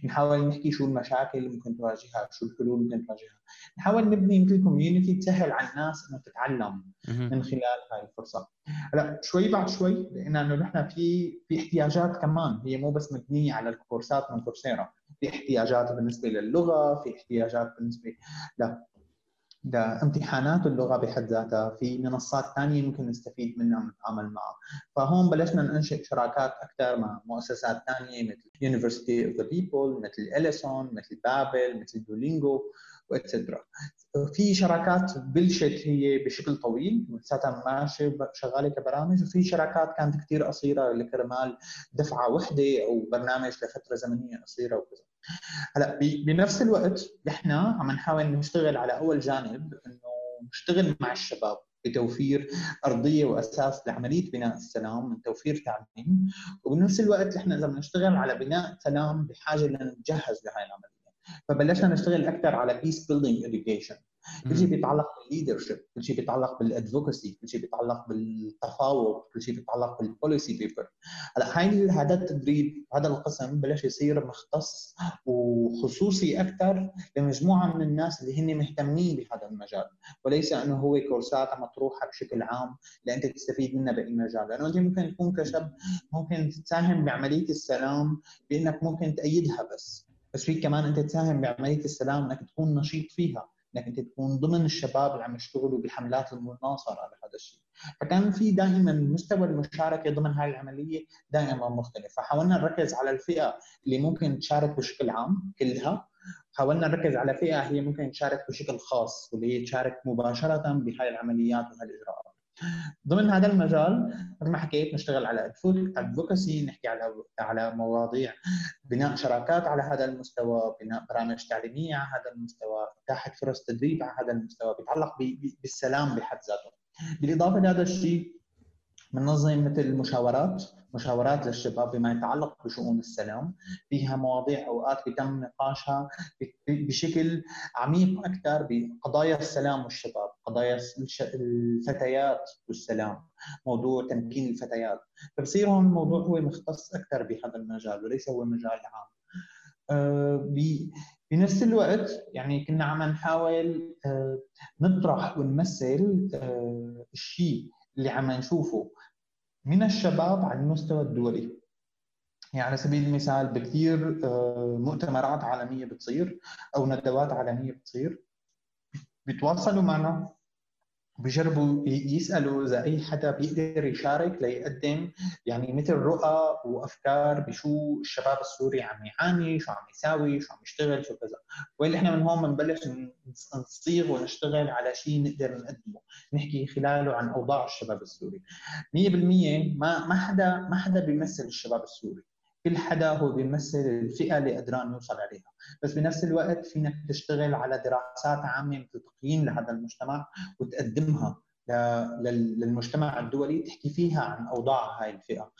نحاول نحكي شو المشاكل اللي ممكن تواجهها، شو الحلول اللي ممكن تواجهها، نحاول نبني مثل كوميونتي تسهل على الناس انه تتعلم من خلال هاي الفرصه. هلا شوي بعد شوي لقينا انه نحن في في احتياجات كمان، هي مو بس مبنيه على الكورسات من كورسيرا، في احتياجات بالنسبه للغه، في احتياجات بالنسبه لا امتحانات اللغة بحد ذاتها، في منصات ثانية ممكن نستفيد منها ونتعامل معها. فهون بلشنا ننشئ شراكات أكثر مع مؤسسات ثانية مثل University of the People، مثل إليسون، مثل بابل، مثل دولينجو وإتسدرا. في شراكات بلشت هي بشكل طويل لساتها ماشية شغالة كبرامج، وفي شراكات كانت كثير قصيرة لكرمال دفعة وحدة أو برنامج لفترة زمنية قصيرة وكذا. هلا بنفس الوقت نحن عم نحاول نشتغل على اول جانب انه نشتغل مع الشباب بتوفير ارضيه واساس لعمليه بناء السلام من توفير تعليم، وبنفس الوقت نحن اذا بنشتغل على بناء سلام بحاجه لنتجهز لهي العمليه. فبلشنا نشتغل اكثر على بيس بيلدينج اديوكيشن، كل شيء بيتعلق بالليدرشيب، كل شيء بيتعلق بالادفوكسي، كل شيء بيتعلق بالتفاوض، كل شيء بيتعلق بالبوليسي بيبر. هلا هاي هذا التدريب هذا القسم بلش يصير مختص وخصوصي اكثر لمجموعه من الناس اللي هن مهتمين بهذا المجال، وليس انه هو كورسات مطروحه بشكل عام لانت تستفيد منها باي مجال، لانه انت ممكن تكون كشاب ممكن تساهم بعمليه السلام بانك ممكن تأيدها بس، بس فيك كمان انت تساهم بعمليه السلام انك تكون نشيط فيها، انك انت تكون ضمن الشباب اللي عم يشتغلوا بحملات المناصره على هذا الشيء. فكان في دائما مستوى المشاركه ضمن هاي العمليه دائما مختلف، فحاولنا نركز على الفئه اللي ممكن تشارك بشكل عام كلها، حاولنا نركز على فئه هي ممكن تشارك بشكل خاص واللي هي تشارك مباشره بهاي العمليات وهالاجراءات. ضمن هذا المجال مثل ما حكيت نشتغل على ادفوكسي، نحكي على على مواضيع بناء شراكات على هذا المستوى، بناء برامج تعليميه على هذا المستوى، اتاحه فرص تدريب على هذا المستوى، بيتعلق بالسلام بحد ذاته. بالاضافه لهذا الشيء بننظم مثل مشاورات، مشاورات للشباب بما يتعلق بشؤون السلام، فيها مواضيع اوقات بيتم نقاشها بشكل عميق اكثر بقضايا السلام والشباب، قضايا الفتيات والسلام، موضوع تمكين الفتيات، فبصير هون الموضوع هو مختص اكثر بهذا المجال وليس هو مجال عام. بنفس الوقت يعني كنا عم نحاول نطرح ونمثل الشيء اللي عم نشوفه من الشباب على المستوى الدولي. يعني على سبيل المثال بكثير مؤتمرات عالمية بتصير أو ندوات عالمية بتصير، بيتواصلوا معنا بيجربوا يسألوا إذا أي حدا بيقدر يشارك ليقدم يعني مثل رؤى وأفكار بشو الشباب السوري عم يعاني، شو عم يساوي، شو عم يشتغل، شو كذا. واللي إحنا من هون بنبلش نصيغ ونشتغل على شيء نقدر نقدمه، نحكي خلاله عن أوضاع الشباب السوري. مية بالمية ما ما حدا ما حدا بيمثل الشباب السوري، كل حدا هو بيمثل الفئة اللي قدران نوصل عليها، بس بنفس الوقت فينك تشتغل على دراسات عامة مثل تقييم لهذا المجتمع وتقدمها للمجتمع الدولي تحكي فيها عن أوضاع هاي الفئة.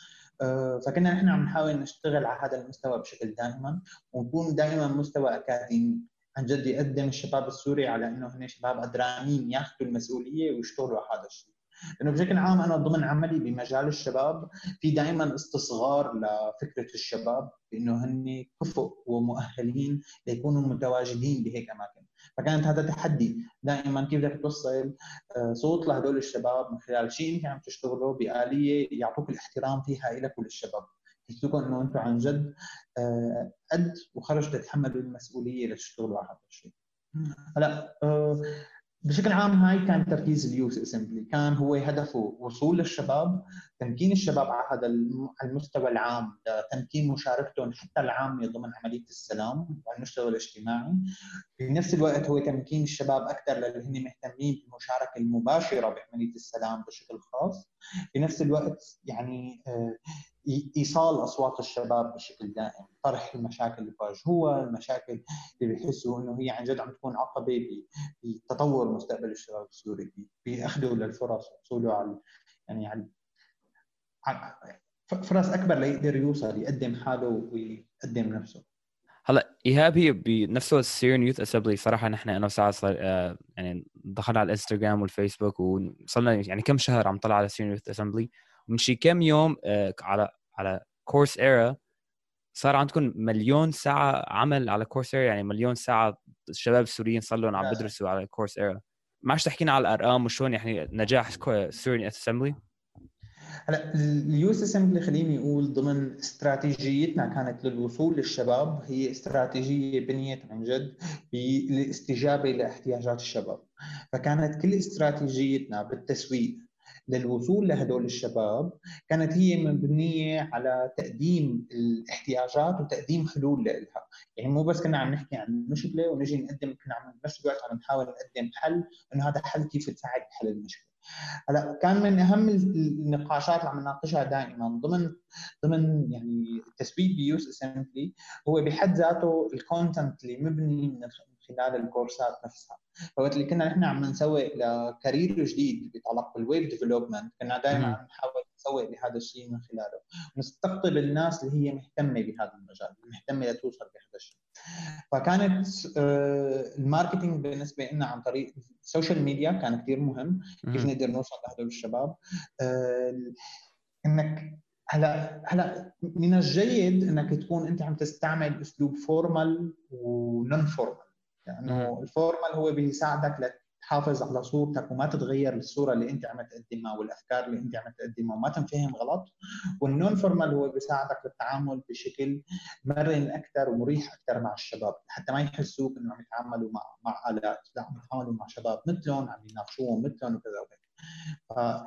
فكنا نحن عم نحاول نشتغل على هذا المستوى بشكل دائما، ونكون دائما مستوى أكاديمي عن جد يقدم الشباب السوري على إنه هن شباب قدرانين ياخذوا المسؤولية ويشتغلوا على هذا الشيء. لأنه بشكل عام أنا ضمن عملي بمجال الشباب في دائما استصغار لفكرة الشباب بأنه هن كفؤ ومؤهلين ليكونوا متواجدين بهيك أماكن، فكانت هذا تحدي دائما كيف بدك توصل صوت لهدول الشباب من خلال شيء أنت عم تشتغله بآلية يعطوك الاحترام فيها إلك وللشباب، يحسوكم أنه أنتم عن جد قد وخرجتوا تتحملوا المسؤولية لتشتغلوا على هذا الشيء. هلا بشكل عام هاي كان تركيز اليوث اسمبلي، كان هو هدفه وصول الشباب، تمكين الشباب على هذا المستوى العام، تمكين مشاركتهم حتى العامة ضمن عملية السلام وعلى المستوى الاجتماعي. بنفس الوقت هو تمكين الشباب أكثر للي هن مهتمين بالمشاركة المباشرة بعملية السلام بشكل خاص. بنفس الوقت يعني ايصال اصوات الشباب بشكل دائم، طرح المشاكل اللي بيواجهوها، المشاكل اللي بيحسوا انه هي عن جد عم تكون عقبه بتطور مستقبل الشباب السوري، بياخذوا للفرص وصولوا على يعني على فرص اكبر ليقدر يوصل يقدم حاله ويقدم نفسه. هلا ايهاب هي بنفسه السيريان يوث اسمبلي صراحه نحن انا وسعد يعني دخلنا على الانستغرام والفيسبوك وصلنا يعني كم شهر عم طلع على السيريان يوث اسمبلي، من شي كم يوم على على كورسيرا صار عندكم مليون ساعة عمل على كورسيرا، يعني مليون ساعة الشباب السوريين صار لهم عم بدرسوا على كورسيرا. ما عادش تحكينا على الأرقام وشون يعني نجاح سوريان أسمبلي؟ هلا اليوث اسمبلي خليني اقول ضمن استراتيجيتنا كانت للوصول للشباب هي استراتيجيه بنيت عن جد بالاستجابه لاحتياجات الشباب، فكانت كل استراتيجيتنا بالتسويق للوصول لهدول الشباب كانت هي مبنيه على تقديم الاحتياجات وتقديم حلول لها، يعني مو بس كنا عم نحكي عن المشكله ونجي نقدم، كنا عم بنفس الوقت عم نحاول نقدم حل انه هذا حل كيف تساعد بحل المشكله. هلا كان من اهم النقاشات اللي عم نناقشها دائما ضمن ضمن يعني التسويق بيوث اسمبلي هو بحد ذاته الكونتنت اللي مبني من خلال الكورسات نفسها، فوقت اللي كنا نحن عم نسوق لكارير جديد بيتعلق بالويب ديفلوبمنت كنا دائما عم نحاول نسوق لهذا الشيء من خلاله، نستقطب الناس اللي هي مهتمه بهذا المجال، مهتمه لتوصل بهذا الشيء. فكانت الماركتينج بالنسبه لنا عن طريق السوشيال ميديا كان كثير مهم، كيف نقدر نوصل لهدول الشباب. انك هلا هلا من الجيد انك تكون انت عم تستعمل اسلوب فورمال ونون فورمال، لانه يعني الفورمال هو بيساعدك لتحافظ على صورتك وما تتغير الصوره اللي انت عم تقدمها والافكار اللي انت عم تقدمها وما تنفهم غلط، والنون فورمال هو بيساعدك للتعامل بشكل مرن اكثر ومريح اكثر مع الشباب حتى ما يحسوك انه عم يتعاملوا مع مع آلات، لا عم يتعاملوا مع شباب مثلهم، عم يناقشوهم مثلهم وكذا وهيك.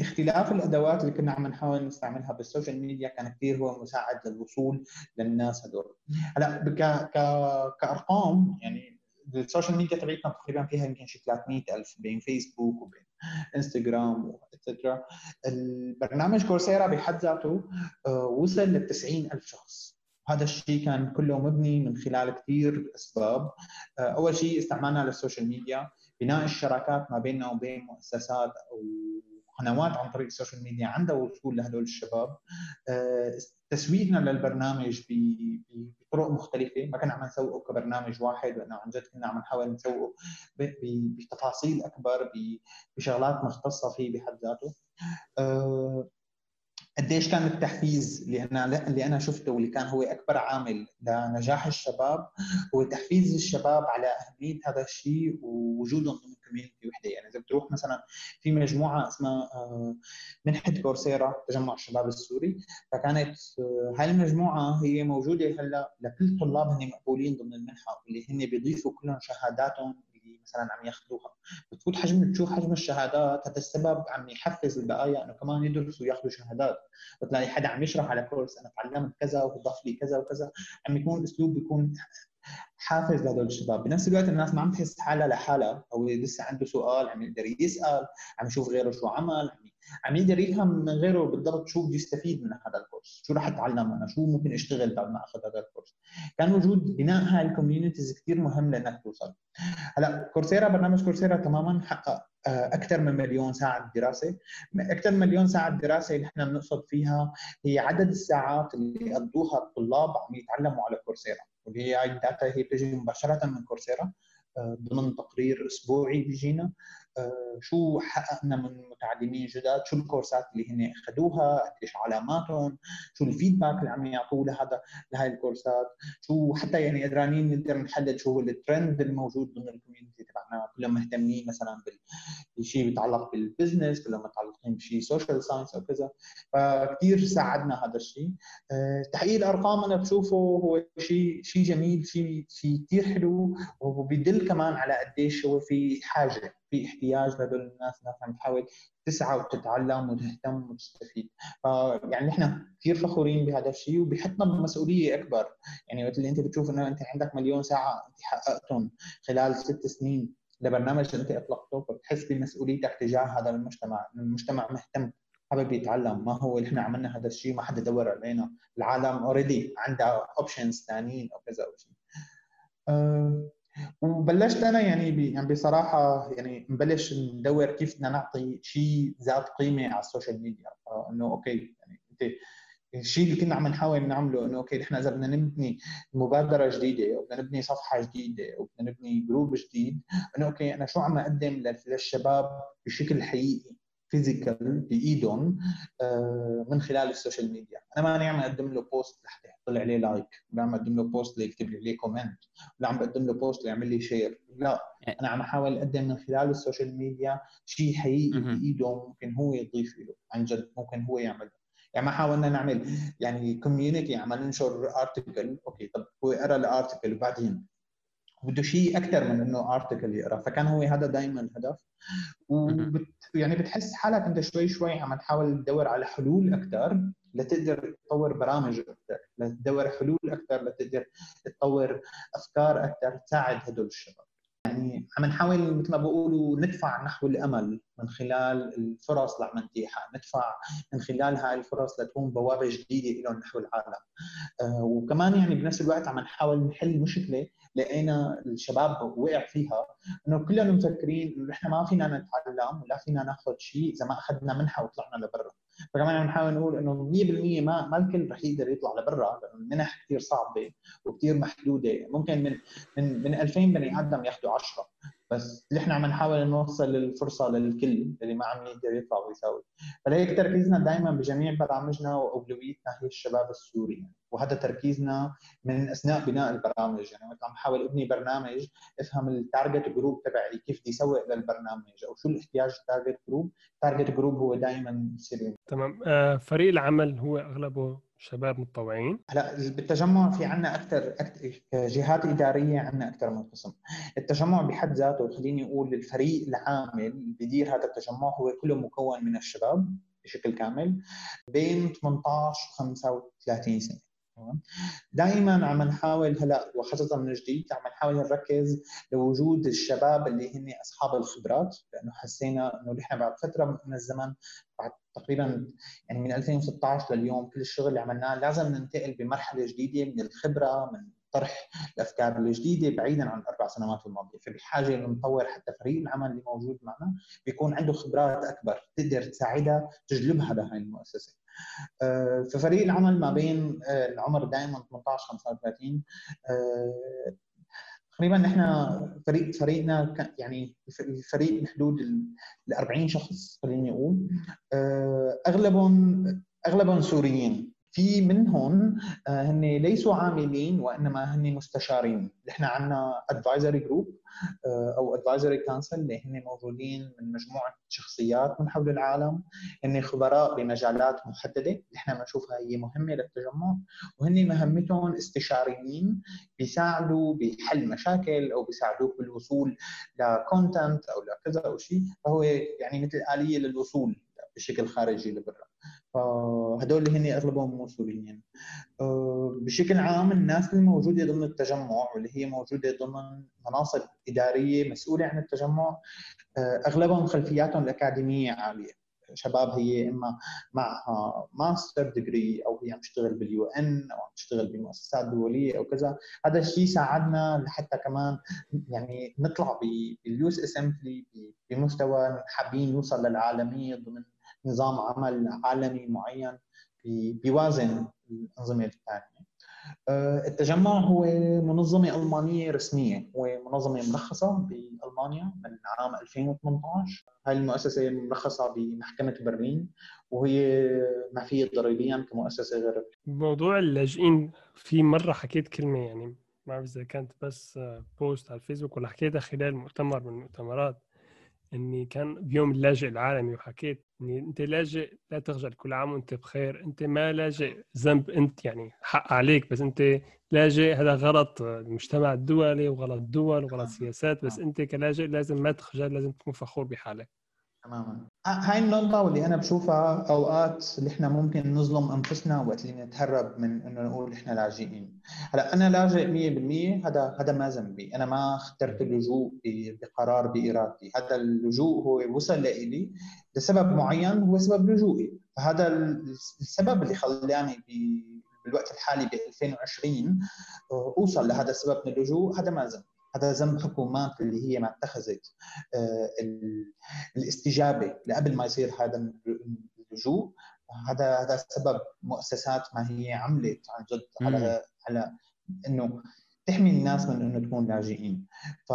اختلاف الادوات اللي كنا عم نحاول نستعملها بالسوشيال ميديا كان كثير هو مساعد للوصول للناس هذول. هلا ك كارقام يعني السوشيال ميديا تبعتنا تقريبا فيها يمكن شي ثلاثمئة ألف بين فيسبوك وبين انستغرام وإتسترا. البرنامج كورسيرا بحد ذاته وصل ل تسعين ألف شخص، هذا الشيء كان كله مبني من خلال كثير اسباب. اول شيء استعمالنا للسوشيال ميديا، بناء الشراكات ما بيننا وبين مؤسسات او قنوات عن طريق السوشيال ميديا عندها وصول لهدول الشباب، تسويقنا للبرنامج بطرق مختلفه، ما كنا عم نسوقه كبرنامج واحد لانه عن جد كنا عم نحاول نسوقه بتفاصيل اكبر بشغلات مختصه فيه بحد ذاته. قديش كان التحفيز اللي انا اللي انا شفته واللي كان هو اكبر عامل لنجاح الشباب هو تحفيز الشباب على اهميه هذا الشيء ووجودهم ضمن كوميونتي وحده، يعني اذا بتروح مثلا في مجموعه اسمها منحه كورسيرا تجمع الشباب السوري، فكانت هاي المجموعه هي موجوده هلا لكل طلاب هن مقبولين ضمن المنحه اللي هن بيضيفوا كلهم شهاداتهم مثلا عم ياخذوها، بتفوت حجم تشوف حجم الشهادات، هذا السبب عم يحفز البقايا انه كمان يدرسوا وياخذوا شهادات، بتلاقي حدا عم يشرح على كورس انا تعلمت كذا وضاف لي كذا وكذا، عم يكون اسلوب بيكون حافز لهدول الشباب، بنفس الوقت الناس ما عم تحس حالها لحالها او لسه عنده سؤال عم يقدر يسال، عم يشوف غيره شو عمل، عم يقدر يفهم من غيره بالضبط شو بده يستفيد من هذا الكورس، شو راح اتعلم انا، شو ممكن اشتغل بعد ما اخذ هذا الكورس. كان وجود بناء هاي الكوميونيتيز كثير مهم لانك توصل. هلا كورسيرا برنامج كورسيرا تماما حقق اكثر من مليون ساعه دراسه، اكثر من مليون ساعه دراسه اللي احنا بنقصد فيها هي عدد الساعات اللي قضوها الطلاب عم يتعلموا على كورسيرا، واللي هي هاي الداتا هي بتجي مباشره من كورسيرا ضمن تقرير اسبوعي بيجينا، شو حققنا من متعلمين جداد، شو الكورسات اللي هن اخذوها، قديش علاماتهم، شو الفيدباك اللي عم يعطوه لهذا لهي الكورسات، شو حتى يعني قدرانين نقدر نحلل شو هو الترند الموجود ضمن الكوميونتي تبعنا، كلهم مهتمين مثلا بالشيء بيتعلق بالبزنس، كلهم متعلقين بشيء سوشيال ساينس او كذا، فكثير ساعدنا هذا الشيء. تحقيق الارقام انا بشوفه هو شيء شيء جميل، شيء شيء كثير حلو، وبيدل كمان على قديش هو في حاجه، في احتياج لهدول الناس، الناس عم تحاول تسعى وتتعلم وتهتم وتستفيد، فيعني نحن كثير فخورين بهذا الشيء وبيحطنا بمسؤوليه اكبر، يعني وقت اللي انت بتشوف انه انت عندك مليون ساعه انت حققتهم خلال ست سنين لبرنامج انت اطلقته، فبتحس بمسؤوليتك تجاه هذا المجتمع، المجتمع مهتم حابب يتعلم، ما هو اللي احنا عملنا هذا الشيء ما حدا دور علينا، العالم اوريدي عندها اوبشنز ثانيين او كذا او شيء. أه وبلشت انا يعني يعني بصراحه يعني نبلش ندور كيف بدنا نعطي شيء ذات قيمه على السوشيال ميديا، انه اوكي يعني انت الشيء اللي كنا عم نحاول نعمله انه اوكي نحن اذا بدنا نبني مبادره جديده او بدنا نبني صفحه جديده او بدنا نبني جروب جديد، انه اوكي انا شو عم اقدم للشباب بشكل حقيقي فيزيكال بايدهم من خلال السوشيال ميديا، انا ماني عم اقدم له بوست لحتى طلع عليه لايك، ولا عم بقدم له بوست ليكتب لي عليه كومنت، ولا عم بقدم له بوست ليعمل لي شير. لا، انا عم احاول اقدم من خلال السوشيال ميديا شيء حقيقي بايده ممكن هو يضيف له عن جد، ممكن هو يعمل. يعني ما حاولنا نعمل يعني كوميونيتي عم ننشر ارتكل، اوكي طب هو قرا الارتكل وبعدين بده شيء اكثر من انه ارتكل يقرا، فكان هو هذا دائما الهدف. وبت يعني بتحس حالك انت شوي شوي عم تحاول تدور على حلول اكثر لتقدر تطور برامج اكثر، لتدور حلول اكثر، لتقدر تطور افكار اكثر تساعد هدول الشباب. يعني عم نحاول مثل ما بقولوا ندفع نحو الامل من خلال الفرص اللي عم نتيحها، ندفع من خلال هاي الفرص لتكون بوابه جديده لهم نحو العالم. آه وكمان يعني بنفس الوقت عم نحاول نحل مشكله لقينا الشباب وقع فيها، انه كلهم مفكرين انه نحن ما فينا نتعلم ولا فينا ناخذ شيء اذا ما اخذنا منحه وطلعنا لبرا. فكمان عم نحاول نقول انه مية بالمية ما ما الكل رح يقدر يطلع لبرا، لانه المنح كثير صعبه وكثير محدوده، ممكن من من من ألفين بني ادم ياخذوا عشرة، بس نحن عم نحاول نوصل الفرصه للكل اللي ما عم يقدر يطلع ويساوي. فلهيك تركيزنا دائما بجميع برامجنا واولويتنا هي الشباب السوري، وهذا تركيزنا من اثناء بناء البرامج. يعني مثلا عم بحاول ابني برنامج افهم التارجت جروب تبعي كيف بدي اسوق للبرنامج او شو الاحتياج التارجت جروب. التارجت جروب هو دائما سيرين. تمام. آه فريق العمل هو اغلبه شباب متطوعين. هلا بالتجمع في عنا اكثر جهات اداريه، عنا اكثر من قسم. التجمع بحد ذاته خليني اقول الفريق العامل اللي بيدير هذا التجمع هو كله مكون من الشباب بشكل كامل بين ثمانية عشر وخمسة وثلاثين سنه. دائما عم نحاول هلا وخاصه من جديد عم نحاول نركز لوجود الشباب اللي هن اصحاب الخبرات، لانه حسينا انه نحن بعد فتره من الزمن بعد تقريبا يعني من ألفين وستة عشر لليوم كل الشغل اللي عملناه لازم ننتقل بمرحله جديده من الخبره، من طرح الافكار الجديده بعيدا عن الاربع سنوات الماضيه. فبحاجه لنطور حتى فريق العمل اللي موجود معنا بيكون عنده خبرات اكبر تقدر تساعدها تجلبها لهي المؤسسه. ففريق العمل ما بين العمر دائما ثمانية عشر خمسة وثلاثين تقريبا. نحن فريق فريقنا يعني الفريق بحدود ال أربعين شخص خليني اقول، اغلبهم اغلبهم سوريين. في منهم هن ليسوا عاملين وانما هن مستشارين. نحن عندنا ادفايزري جروب او ادفايزري كونسل اللي هن موجودين من مجموعه شخصيات من حول العالم، هن خبراء بمجالات محدده نحن بنشوفها هي مهمه للتجمع، وهن مهمتهم استشاريين بيساعدوا بحل مشاكل او بيساعدوك بالوصول لكونتنت او لكذا او شيء، فهو يعني مثل آلية للوصول بشكل خارجي لبرا. فهدول اللي هن اغلبهم مو سوريين. بشكل عام الناس الموجوده ضمن التجمع واللي هي موجوده ضمن مناصب اداريه مسؤوله عن التجمع اغلبهم خلفياتهم الاكاديميه عاليه. شباب هي اما معها ماستر ديجري او هي عم تشتغل باليو ان او عم تشتغل بمؤسسات دوليه او كذا. هذا الشيء ساعدنا لحتى كمان يعني نطلع باليوث اسمبلي بمستوى حابين نوصل للعالميه ضمن نظام عمل عالمي معين بيوازن الأنظمة الثانية. التجمع هو منظمة ألمانية رسمية، هو منظمة مرخصة بألمانيا من عام ألفين وثمانية عشر. هاي المؤسسة مرخصة بمحكمة برلين وهي معفية ضريبيا كمؤسسة غير. موضوع اللاجئين، في مرة حكيت كلمة يعني ما بعرف إذا كانت بس بوست على الفيسبوك ولا حكيتها خلال مؤتمر من المؤتمرات، اني كان بيوم اللاجئ العالمي وحكيت اني انت لاجئ لا تخجل، كل عام وانت بخير، انت ما لاجئ ذنب، انت يعني حق عليك، بس انت لاجئ هذا غلط المجتمع الدولي وغلط الدول وغلط سياسات، بس انت كلاجئ لازم ما تخجل، لازم تكون فخور بحالك. تماما. هاي النقطة واللي أنا بشوفها أوقات اللي إحنا ممكن نظلم أنفسنا وقت اللي نتهرب من إنه نقول إحنا لاجئين. هلا أنا لاجئ مية بالمية، هذا هذا ما ذنبي، أنا ما اخترت اللجوء بقرار بإرادتي، هذا اللجوء هو وصل لإلي لسبب معين هو سبب لجوئي، فهذا السبب اللي خلاني بالوقت الحالي ب ألفين وعشرين أوصل لهذا السبب من اللجوء، هذا ما ذنبي. هذا ذنب حكومات اللي هي ما اتخذت الاستجابه لقبل ما يصير هذا اللجوء، هذا هذا سبب مؤسسات ما هي عملت عن جد على على انه تحمي الناس من انه تكون لاجئين. ف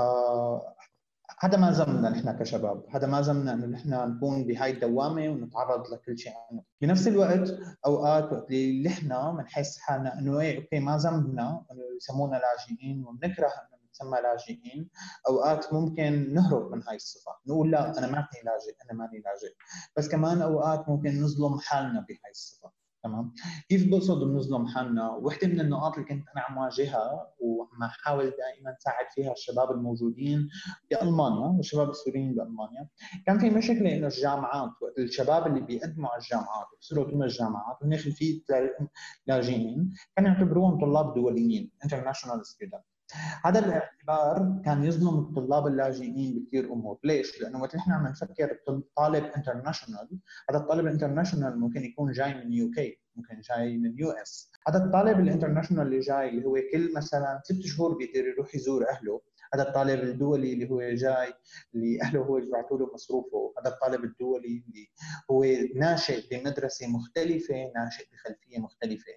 هذا ما زمنا نحن كشباب، هذا ما زمنا انه نحن نكون بهاي الدوامه ونتعرض لكل شيء عنه. بنفس الوقت اوقات وقت اللي نحن بنحس حالنا انه ايه اوكي ما زمنا انه يسمونا لاجئين وبنكره انه نتسمى لاجئين، اوقات ممكن نهرب من هاي الصفه، نقول لا انا ماني لاجئ، انا ماني لاجئ، بس كمان اوقات ممكن نظلم حالنا بهاي الصفه. تمام، كيف بقصد بنظلم حالنا؟ وحده من النقاط اللي كنت انا عم واجهها وعم احاول دائما ساعد فيها الشباب الموجودين بالمانيا والشباب السوريين بالمانيا، كان في مشكله انه الجامعات وقت الشباب اللي بيقدموا على الجامعات بصيروا تم الجامعات وهن خلفيه لاجئين كانوا يعتبروهم طلاب دوليين international students. هذا الاعتبار كان يظلم الطلاب اللاجئين بكثير امور، ليش؟ لانه وقت نحن عم نفكر طالب انترناشونال، هذا الطالب الانترناشونال ممكن يكون جاي من يو كي، ممكن جاي من يو اس، هذا الطالب الانترناشونال اللي جاي اللي هو كل مثلا ست شهور بيقدر يروح يزور اهله، هذا الطالب الدولي اللي هو جاي اللي اهله هو بيبعثوا له مصروفه، هذا الطالب الدولي اللي هو ناشئ بمدرسه مختلفه، ناشئ بخلفيه مختلفه،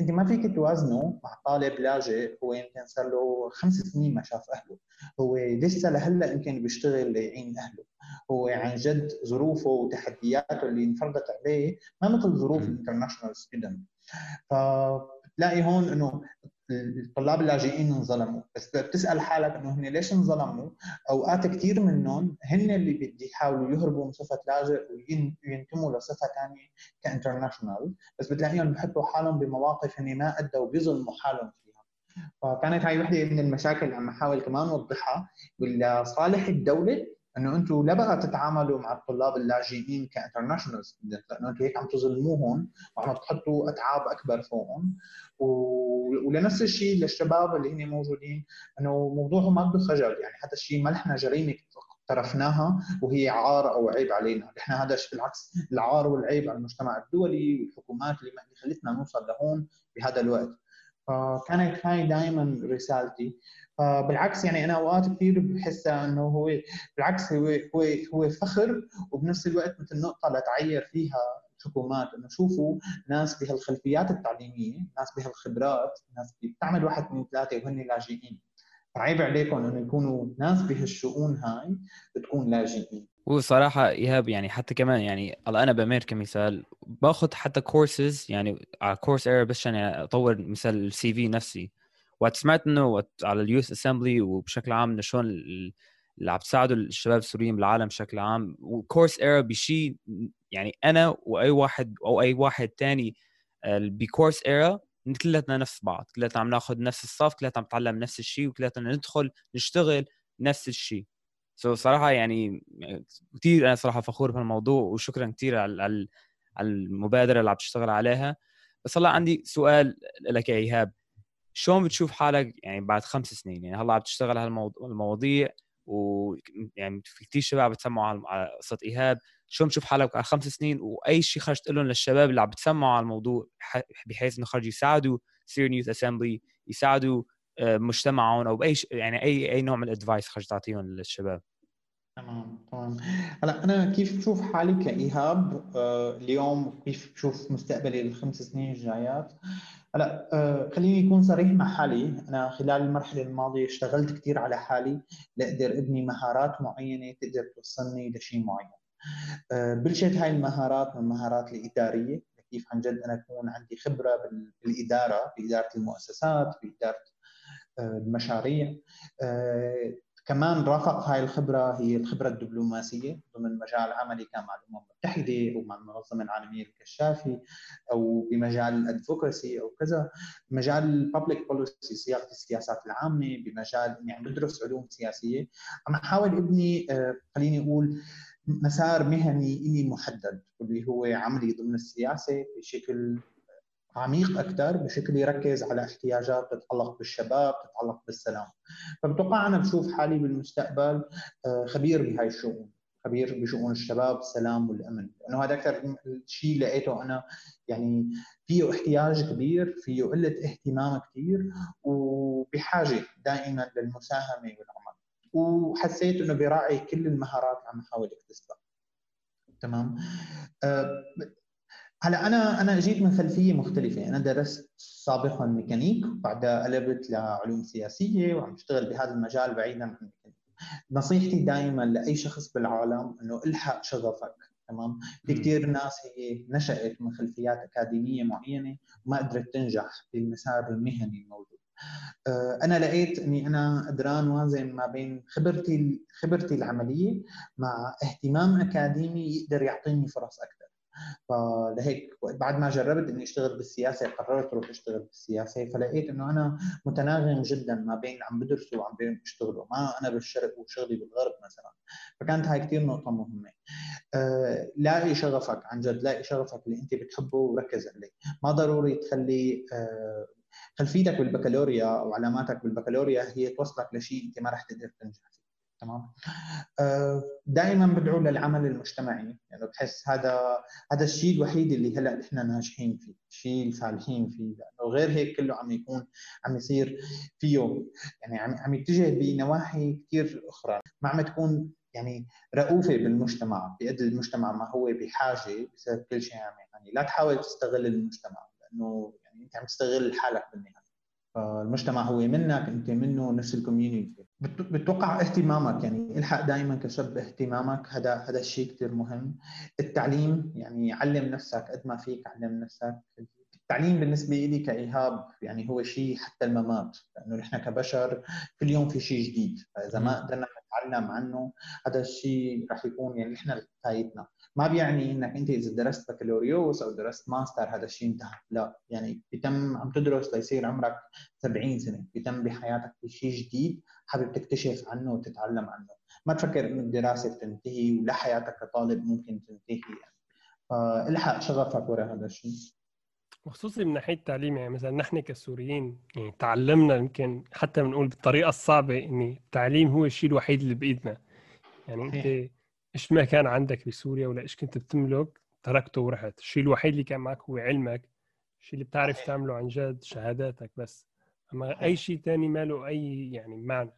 انت ما فيك توازنه مع طالب لاجئ هو يمكن صار له خمس سنين ما شاف اهله، هو لسه لهلا يمكن بيشتغل ليعين اهله، هو عن جد ظروفه وتحدياته اللي انفرضت عليه ما مثل ظروف الانترناشونال ستودنت. فبتلاقي هون انه الطلاب اللاجئين انظلموا، بس بتسال حالك انه هن ليش انظلموا؟ اوقات كثير منهم هن اللي بده يحاولوا يهربوا من صفه لاجئ وينتموا لصفه ثانيه كانترناشونال، بس بتلاقيهم بحطوا حالهم بمواقف هن ما قدوا بيظلموا حالهم فيها. فكانت هاي وحده من المشاكل اللي عم احاول كمان اوضحها ولصالح الدوله، انه انتم لا بقى تتعاملوا مع الطلاب اللاجئين كانترناشونال، لانه انتم هيك عم تظلموهم وعم تحطوا اتعاب اكبر فوقهم. ولنفس الشيء للشباب اللي هن موجودين انه موضوعهم ما بده خجل، يعني هذا الشيء ما نحن جريمه اقترفناها وهي عار او عيب علينا، نحن هذا بالعكس العار والعيب على المجتمع الدولي والحكومات اللي ما خلتنا نوصل لهون بهذا الوقت. فكانت هاي دائما رسالتي. بالعكس يعني انا اوقات كثير بحسها انه هو بالعكس هو هو هو فخر، وبنفس الوقت مثل نقطه لتعير فيها الحكومات انه شوفوا ناس بهالخلفيات التعليميه، ناس بهالخبرات، ناس بتعمل واحد اثنين ثلاثه وهن لاجئين، فعيب عليكم انه يكونوا ناس بهالشؤون هاي بتكون لاجئين. وصراحه ايهاب يعني حتى كمان يعني انا بامريكا مثال باخذ حتى كورسز يعني على كورس اير بس عشان اطور مثل السي في نفسي، وسمعت انه على اليوث اسمبلي وبشكل عام انه شلون اللي عم تساعدوا الشباب السوريين بالعالم بشكل عام، وكورس اير بشيء يعني انا واي واحد او اي واحد تاني بكورس اير كلتنا نفس بعض، كلتنا عم ناخذ نفس الصف، كلتنا عم نتعلم نفس الشيء، وكلتنا ندخل نشتغل نفس الشيء. سو صراحه يعني كثير انا صراحه فخور بهالموضوع، وشكرا كثير على على المبادره اللي عم تشتغل عليها. بس هلا عندي سؤال لك يا ايهاب، شلون بتشوف حالك يعني بعد خمس سنين؟ يعني هلا عم تشتغل هالموضوع المواضيع ويعني في كثير شباب بتسمعوا على قصة إيهاب، شلون بتشوف حالك على خمس سنين؟ وأي شيء خرج تقول لهم للشباب اللي عم بتسمعوا على الموضوع بحيث إنه خرجوا يساعدوا سيريان يوث أسمبلي، يساعدوا مجتمعهم، أو بأي يعني أي أي نوع من الأدفايس خرج تعطيهم للشباب؟ تمام تمام. هلا انا كيف بشوف حالي كايهاب آه اليوم، كيف بشوف مستقبلي للخمس سنين الجايات؟ هلا آه خليني اكون صريح مع حالي، انا خلال المرحله الماضيه اشتغلت كثير على حالي لاقدر ابني مهارات معينه تقدر توصلني لشيء معين. آه بلشت هاي المهارات من المهارات الاداريه، كيف عن جد انا اكون عندي خبره بالاداره، باداره المؤسسات، باداره آه المشاريع. آه كمان رافق هاي الخبرة هي الخبرة الدبلوماسية ضمن مجال عملي كان مع الأمم المتحدة ومع المنظمة العالمية للكشافة، أو بمجال الأدفوكرسي أو كذا، مجال الببليك بوليسي صياغة السياسات العامة، بمجال إني عم بدرس علوم سياسية، عم أحاول ابني خليني أقول مسار مهني إلي محدد اللي هو عملي ضمن السياسة بشكل عميق أكثر، بشكل يركز على احتياجات تتعلق بالشباب، تتعلق بالسلام. فبتوقع أنا بشوف حالي بالمستقبل خبير بهاي الشؤون، خبير بشؤون الشباب، السلام والأمن، لأنه هذا أكثر شيء لقيته أنا يعني فيه احتياج كبير، فيه قلة اهتمام كثير، وبحاجة دائما للمساهمة والعمل، وحسيت أنه براعي كل المهارات عم أحاول أكتسبها. تمام. أه هلا انا انا جيت من خلفيه مختلفه، انا درست سابقا ميكانيك وبعدها قلبت لعلوم سياسيه وعم اشتغل بهذا المجال بعيدا عن الميكانيك، نصيحتي دائما لاي شخص بالعالم انه الحق شغفك، تمام؟ في كثير ناس هي نشأت من خلفيات اكاديميه معينه وما قدرت تنجح بالمسار المهني الموجود. انا لقيت اني انا قدران وازن ما بين خبرتي خبرتي العمليه مع اهتمام اكاديمي يقدر يعطيني فرص اكثر. فلهيك بعد ما جربت اني اشتغل بالسياسه قررت اروح اشتغل بالسياسه، فلقيت انه انا متناغم جدا ما بين اللي عم بدرسه وعم بين اشتغله، ما انا بالشرق وشغلي بالغرب مثلا، فكانت هاي كثير نقطه مهمه. أه لاقي شغفك عن جد، لاقي شغفك اللي انت بتحبه وركز عليه، ما ضروري تخلي أه خلفيتك بالبكالوريا او علاماتك بالبكالوريا هي توصلك لشيء انت ما رح تقدر تنجح فيه، تمام؟ دائما بدعو للعمل المجتمعي، يعني بحس هذا هذا الشيء الوحيد اللي هلا نحن ناجحين فيه، الشيء فالحين فيه، لانه غير هيك كله عم يكون عم يصير فيه يعني عم عم يتجه بنواحي كثير اخرى، ما عم تكون يعني رؤوفه بالمجتمع، بقد المجتمع ما هو بحاجه بسبب كل شيء عم يعني. لا تحاول تستغل المجتمع لانه يعني انت عم تستغل حالك بالنهايه، فالمجتمع هو منك انت منه، نفس الكوميونيتي. بتوقع اهتمامك، يعني الحق دائما كشب اهتمامك، هذا هذا الشيء كثير مهم. التعليم، يعني علم نفسك قد ما فيك، علم نفسك. التعليم بالنسبه لي كإيهاب يعني هو شيء حتى الممات، لانه نحن كبشر كل يوم في شيء جديد، فاذا ما قدرنا نتعلم عنه هذا الشيء رح يكون يعني نحن فايتنا. ما بيعني انك انت اذا درست بكالوريوس او درست ماستر هذا الشيء انتهى، لا، يعني بتم عم تدرس ليصير عمرك سبعين سنه، بتم بحياتك في شيء جديد حابب تكتشف عنه وتتعلم عنه. ما تفكر انه الدراسه بتنتهي ولا حياتك كطالب ممكن تنتهي، يعني فالحق شغفك وراء هذا الشيء. وخصوصي من ناحيه التعليم، يعني مثلا نحن كسوريين يعني تعلمنا يمكن حتى بنقول بالطريقه الصعبه ان التعليم هو الشيء الوحيد اللي بايدنا، يعني انت ايش ما كان عندك بسوريا ولا ايش كنت بتملك تركته ورحت، الشيء الوحيد اللي كان معك هو علمك، الشيء اللي بتعرف تعمله عن جد شهاداتك بس، اما اي شيء ثاني ما له اي يعني معنى.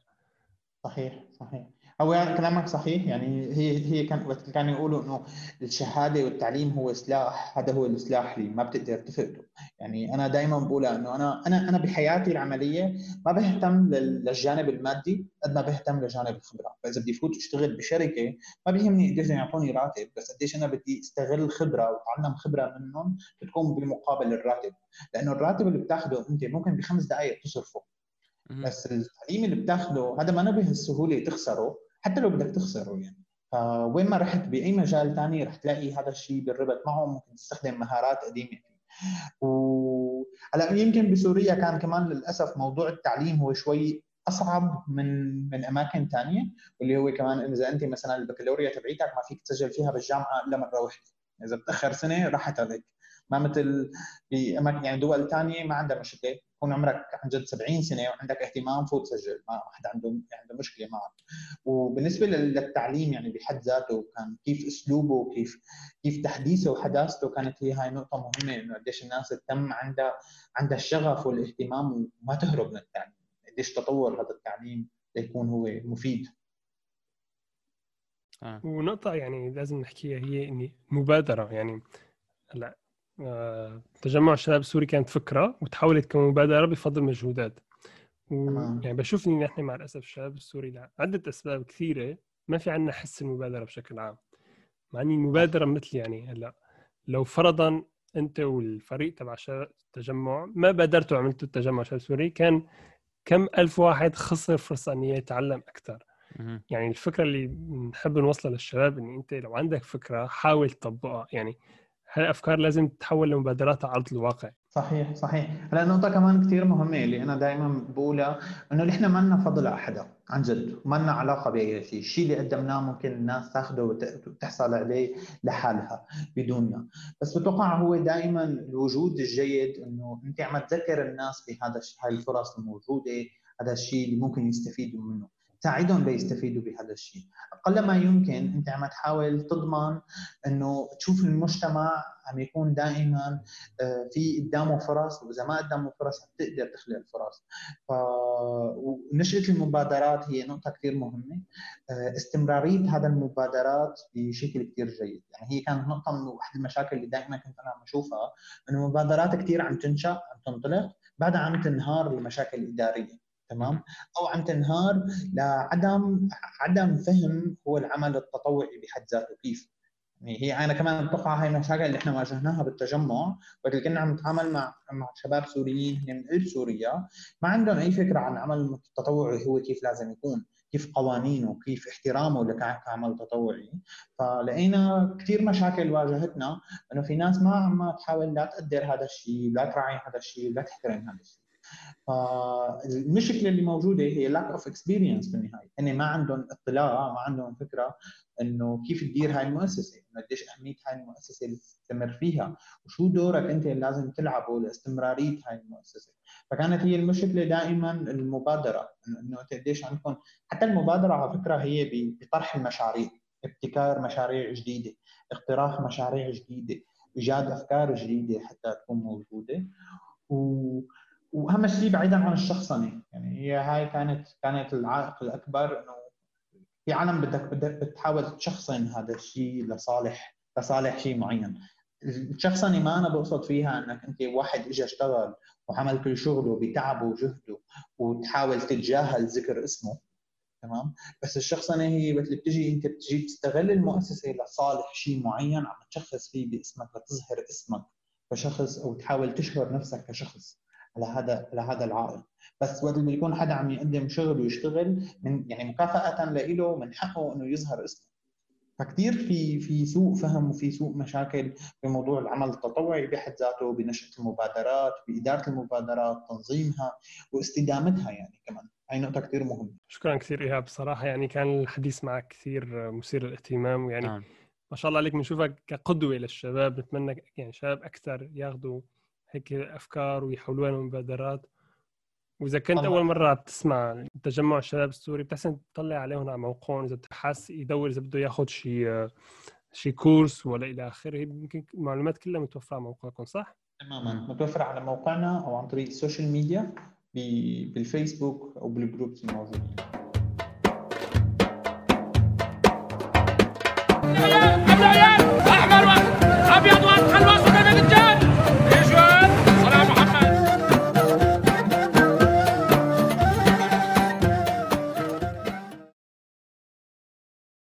صحيح صحيح، هو يعني كلامك صحيح، يعني هي هي كان وقت كانوا يقولوا انه الشهاده والتعليم هو سلاح، هذا هو السلاح اللي ما بتقدر تفقده. يعني انا دائما بقولها انه انا انا انا بحياتي العمليه ما بهتم للجانب المادي قد ما بهتم لجانب الخبره، فاذا بدي فوت اشتغل بشركه ما بيهمني قديش يعطوني راتب، بس قديش انا بدي استغل الخبره واتعلم خبره منهم بتكون بمقابل الراتب، لانه الراتب اللي بتاخده انت ممكن بخمس دقائق تصرفه، بس التعليم اللي بتاخده هذا ما نبه السهوله تخسره حتى لو بدك تخسره، يعني فوين ما رحت باي مجال ثاني رح تلاقي هذا الشيء بالربط معه، ممكن تستخدم مهارات قديمه فيه. وهلا يمكن بسوريا كان كمان للاسف موضوع التعليم هو شوي اصعب من من اماكن ثانيه، واللي هو كمان اذا انت مثلا البكالوريا تبعيتك ما فيك تسجل فيها بالجامعه الا مره واحده، اذا بتاخر سنه راحت عليك، ما مثل باماكن يعني دول ثانيه ما عندها مشكله، يكون عمرك عن جد سبعين سنه وعندك اهتمام فوت سجل، ما حدا عنده عنده مشكله معك. وبالنسبه للتعليم يعني بحد ذاته كان كيف اسلوبه، كيف كيف تحديثه وحداثته، كانت هي هاي نقطه مهمه، انه قديش الناس تتم عندها عندها الشغف والاهتمام وما تهرب من التعليم، قديش تطور هذا التعليم ليكون هو مفيد. آه. ونقطه يعني لازم نحكيها هي اني مبادره، يعني هلا تجمع الشباب السوري كانت فكرة وتحولت كمبادرة بفضل مجهودات، ويعني بشوف إن نحن مع الأسف الشباب السوري عدة أسباب كثيرة ما في عنا حس المبادرة بشكل عام، مع إن المبادرة مثل يعني هلا لو فرضاً أنت والفريق تبع التجمع ما بادرتوا عملتوا التجمع الشباب السوري كان كم ألف واحد خسر فرصة إنه يتعلم أكثر. يعني الفكرة اللي نحب نوصلها للشباب إن أنت لو عندك فكرة حاول تطبقها، يعني هالأفكار لازم تتحول لمبادرات على أرض الواقع. صحيح صحيح. هلا نقطة كمان كتير مهمة اللي أنا دائما بقولها إنه نحن ما لنا فضل أحدا عن جد، ما لنا علاقة بأي شيء، الشيء اللي قدمناه ممكن الناس تاخده وتحصل عليه لحالها بدوننا، بس بتوقع هو دائما الوجود الجيد إنه أنت عم تذكر الناس بهذا هاي الفرص الموجودة، هذا الشيء اللي ممكن يستفيدوا منه، ساعدهم ليستفيدوا بهذا الشيء، أقل ما يمكن أنت عم تحاول تضمن أنه تشوف المجتمع عم يكون دائماً في قدامه فرص، وإذا ما قدامه فرص بتقدر تخلق الفرص. ونشأة المبادرات هي نقطة كتير مهمة، استمرارية هذا المبادرات بشكل كتير جيد، يعني هي كانت نقطة من واحد المشاكل اللي دائماً كنت أنا عم أشوفها، أنه المبادرات كتير عم تنشأ عم تنطلق بعدها عم تنهار بمشاكل إدارية، تمام، او عم تنهار لعدم عدم فهم هو العمل التطوعي بحد ذاته كيف. يعني هي انا كمان بتوقع هاي المشاكل اللي احنا واجهناها بالتجمع وقت كنا عم نتعامل مع مع شباب سوريين من سوريا ما عندهم اي فكره عن العمل التطوعي هو كيف لازم يكون، كيف قوانينه وكيف احترامه لكعمل تطوعي. فلقينا كثير مشاكل واجهتنا انه في ناس ما عم تحاول لا تقدر هذا الشيء، لا تراعي هذا الشيء، لا تحترم هذا الشيء. فالمشكله اللي موجوده هي lack of experience بالنهايه، هن ما عندهم اطلاع، ما عندهم فكره انه كيف تدير هاي المؤسسه، انه قديش اهميه هاي المؤسسه اللي تستمر فيها، وشو دورك انت اللي لازم تلعبه لاستمراريه هاي المؤسسه. فكانت هي المشكله دائما المبادره، انه انت قديش عندكم حتى المبادره على فكره هي بطرح المشاريع، ابتكار مشاريع جديده، اقتراح مشاريع جديده، ايجاد افكار جديده حتى تكون موجوده. و واهم شيء بعيدا عن الشخصنه، يعني هي هاي كانت كانت العائق الاكبر، انه في عالم بدك بدك بتحاول تشخصن هذا الشيء لصالح لصالح شيء معين. الشخصنه ما انا بقصد فيها انك انت واحد اجى اشتغل وعمل كل شغله بتعبه وجهده وتحاول تتجاهل ذكر اسمه، تمام؟ بس الشخصنه هي مثل بتجي انت بتجي تستغل المؤسسه لصالح شيء معين عم تشخص فيه باسمك لتظهر اسمك كشخص او تحاول تشهر نفسك كشخص لهذا لهذا العائق. بس وقت اللي يكون حدا عم يقدم شغل ويشتغل من يعني مكافأة لإله، من حقه انه يظهر اسمه. فكثير في في سوء فهم وفي سوء مشاكل بموضوع العمل التطوعي بحد ذاته، بنشأة المبادرات، بإدارة المبادرات، تنظيمها واستدامتها. يعني كمان هي نقطة كثير مهمة. شكرا كثير إيهاب، صراحة يعني كان الحديث معك كثير مثير للاهتمام، ويعني آه. ما شاء الله عليك، بنشوفك كقدوة للشباب، نتمنى يعني شباب أكثر ياخذوا هيك أفكار ويحولوها لمبادرات. وإذا كنت طبعا أول مرة تسمع تجمع الشباب السوري، بتحسن تطلع عليهم على موقعهم، إذا تحس يدور إذا بده ياخد شي شي كورس ولا إلى آخره، يمكن المعلومات كلها متوفرة على موقعكم، صح؟ تماما، متوفرة على موقعنا أو عن طريق السوشيال ميديا بالفيسبوك أو بالجروبس الموجودين.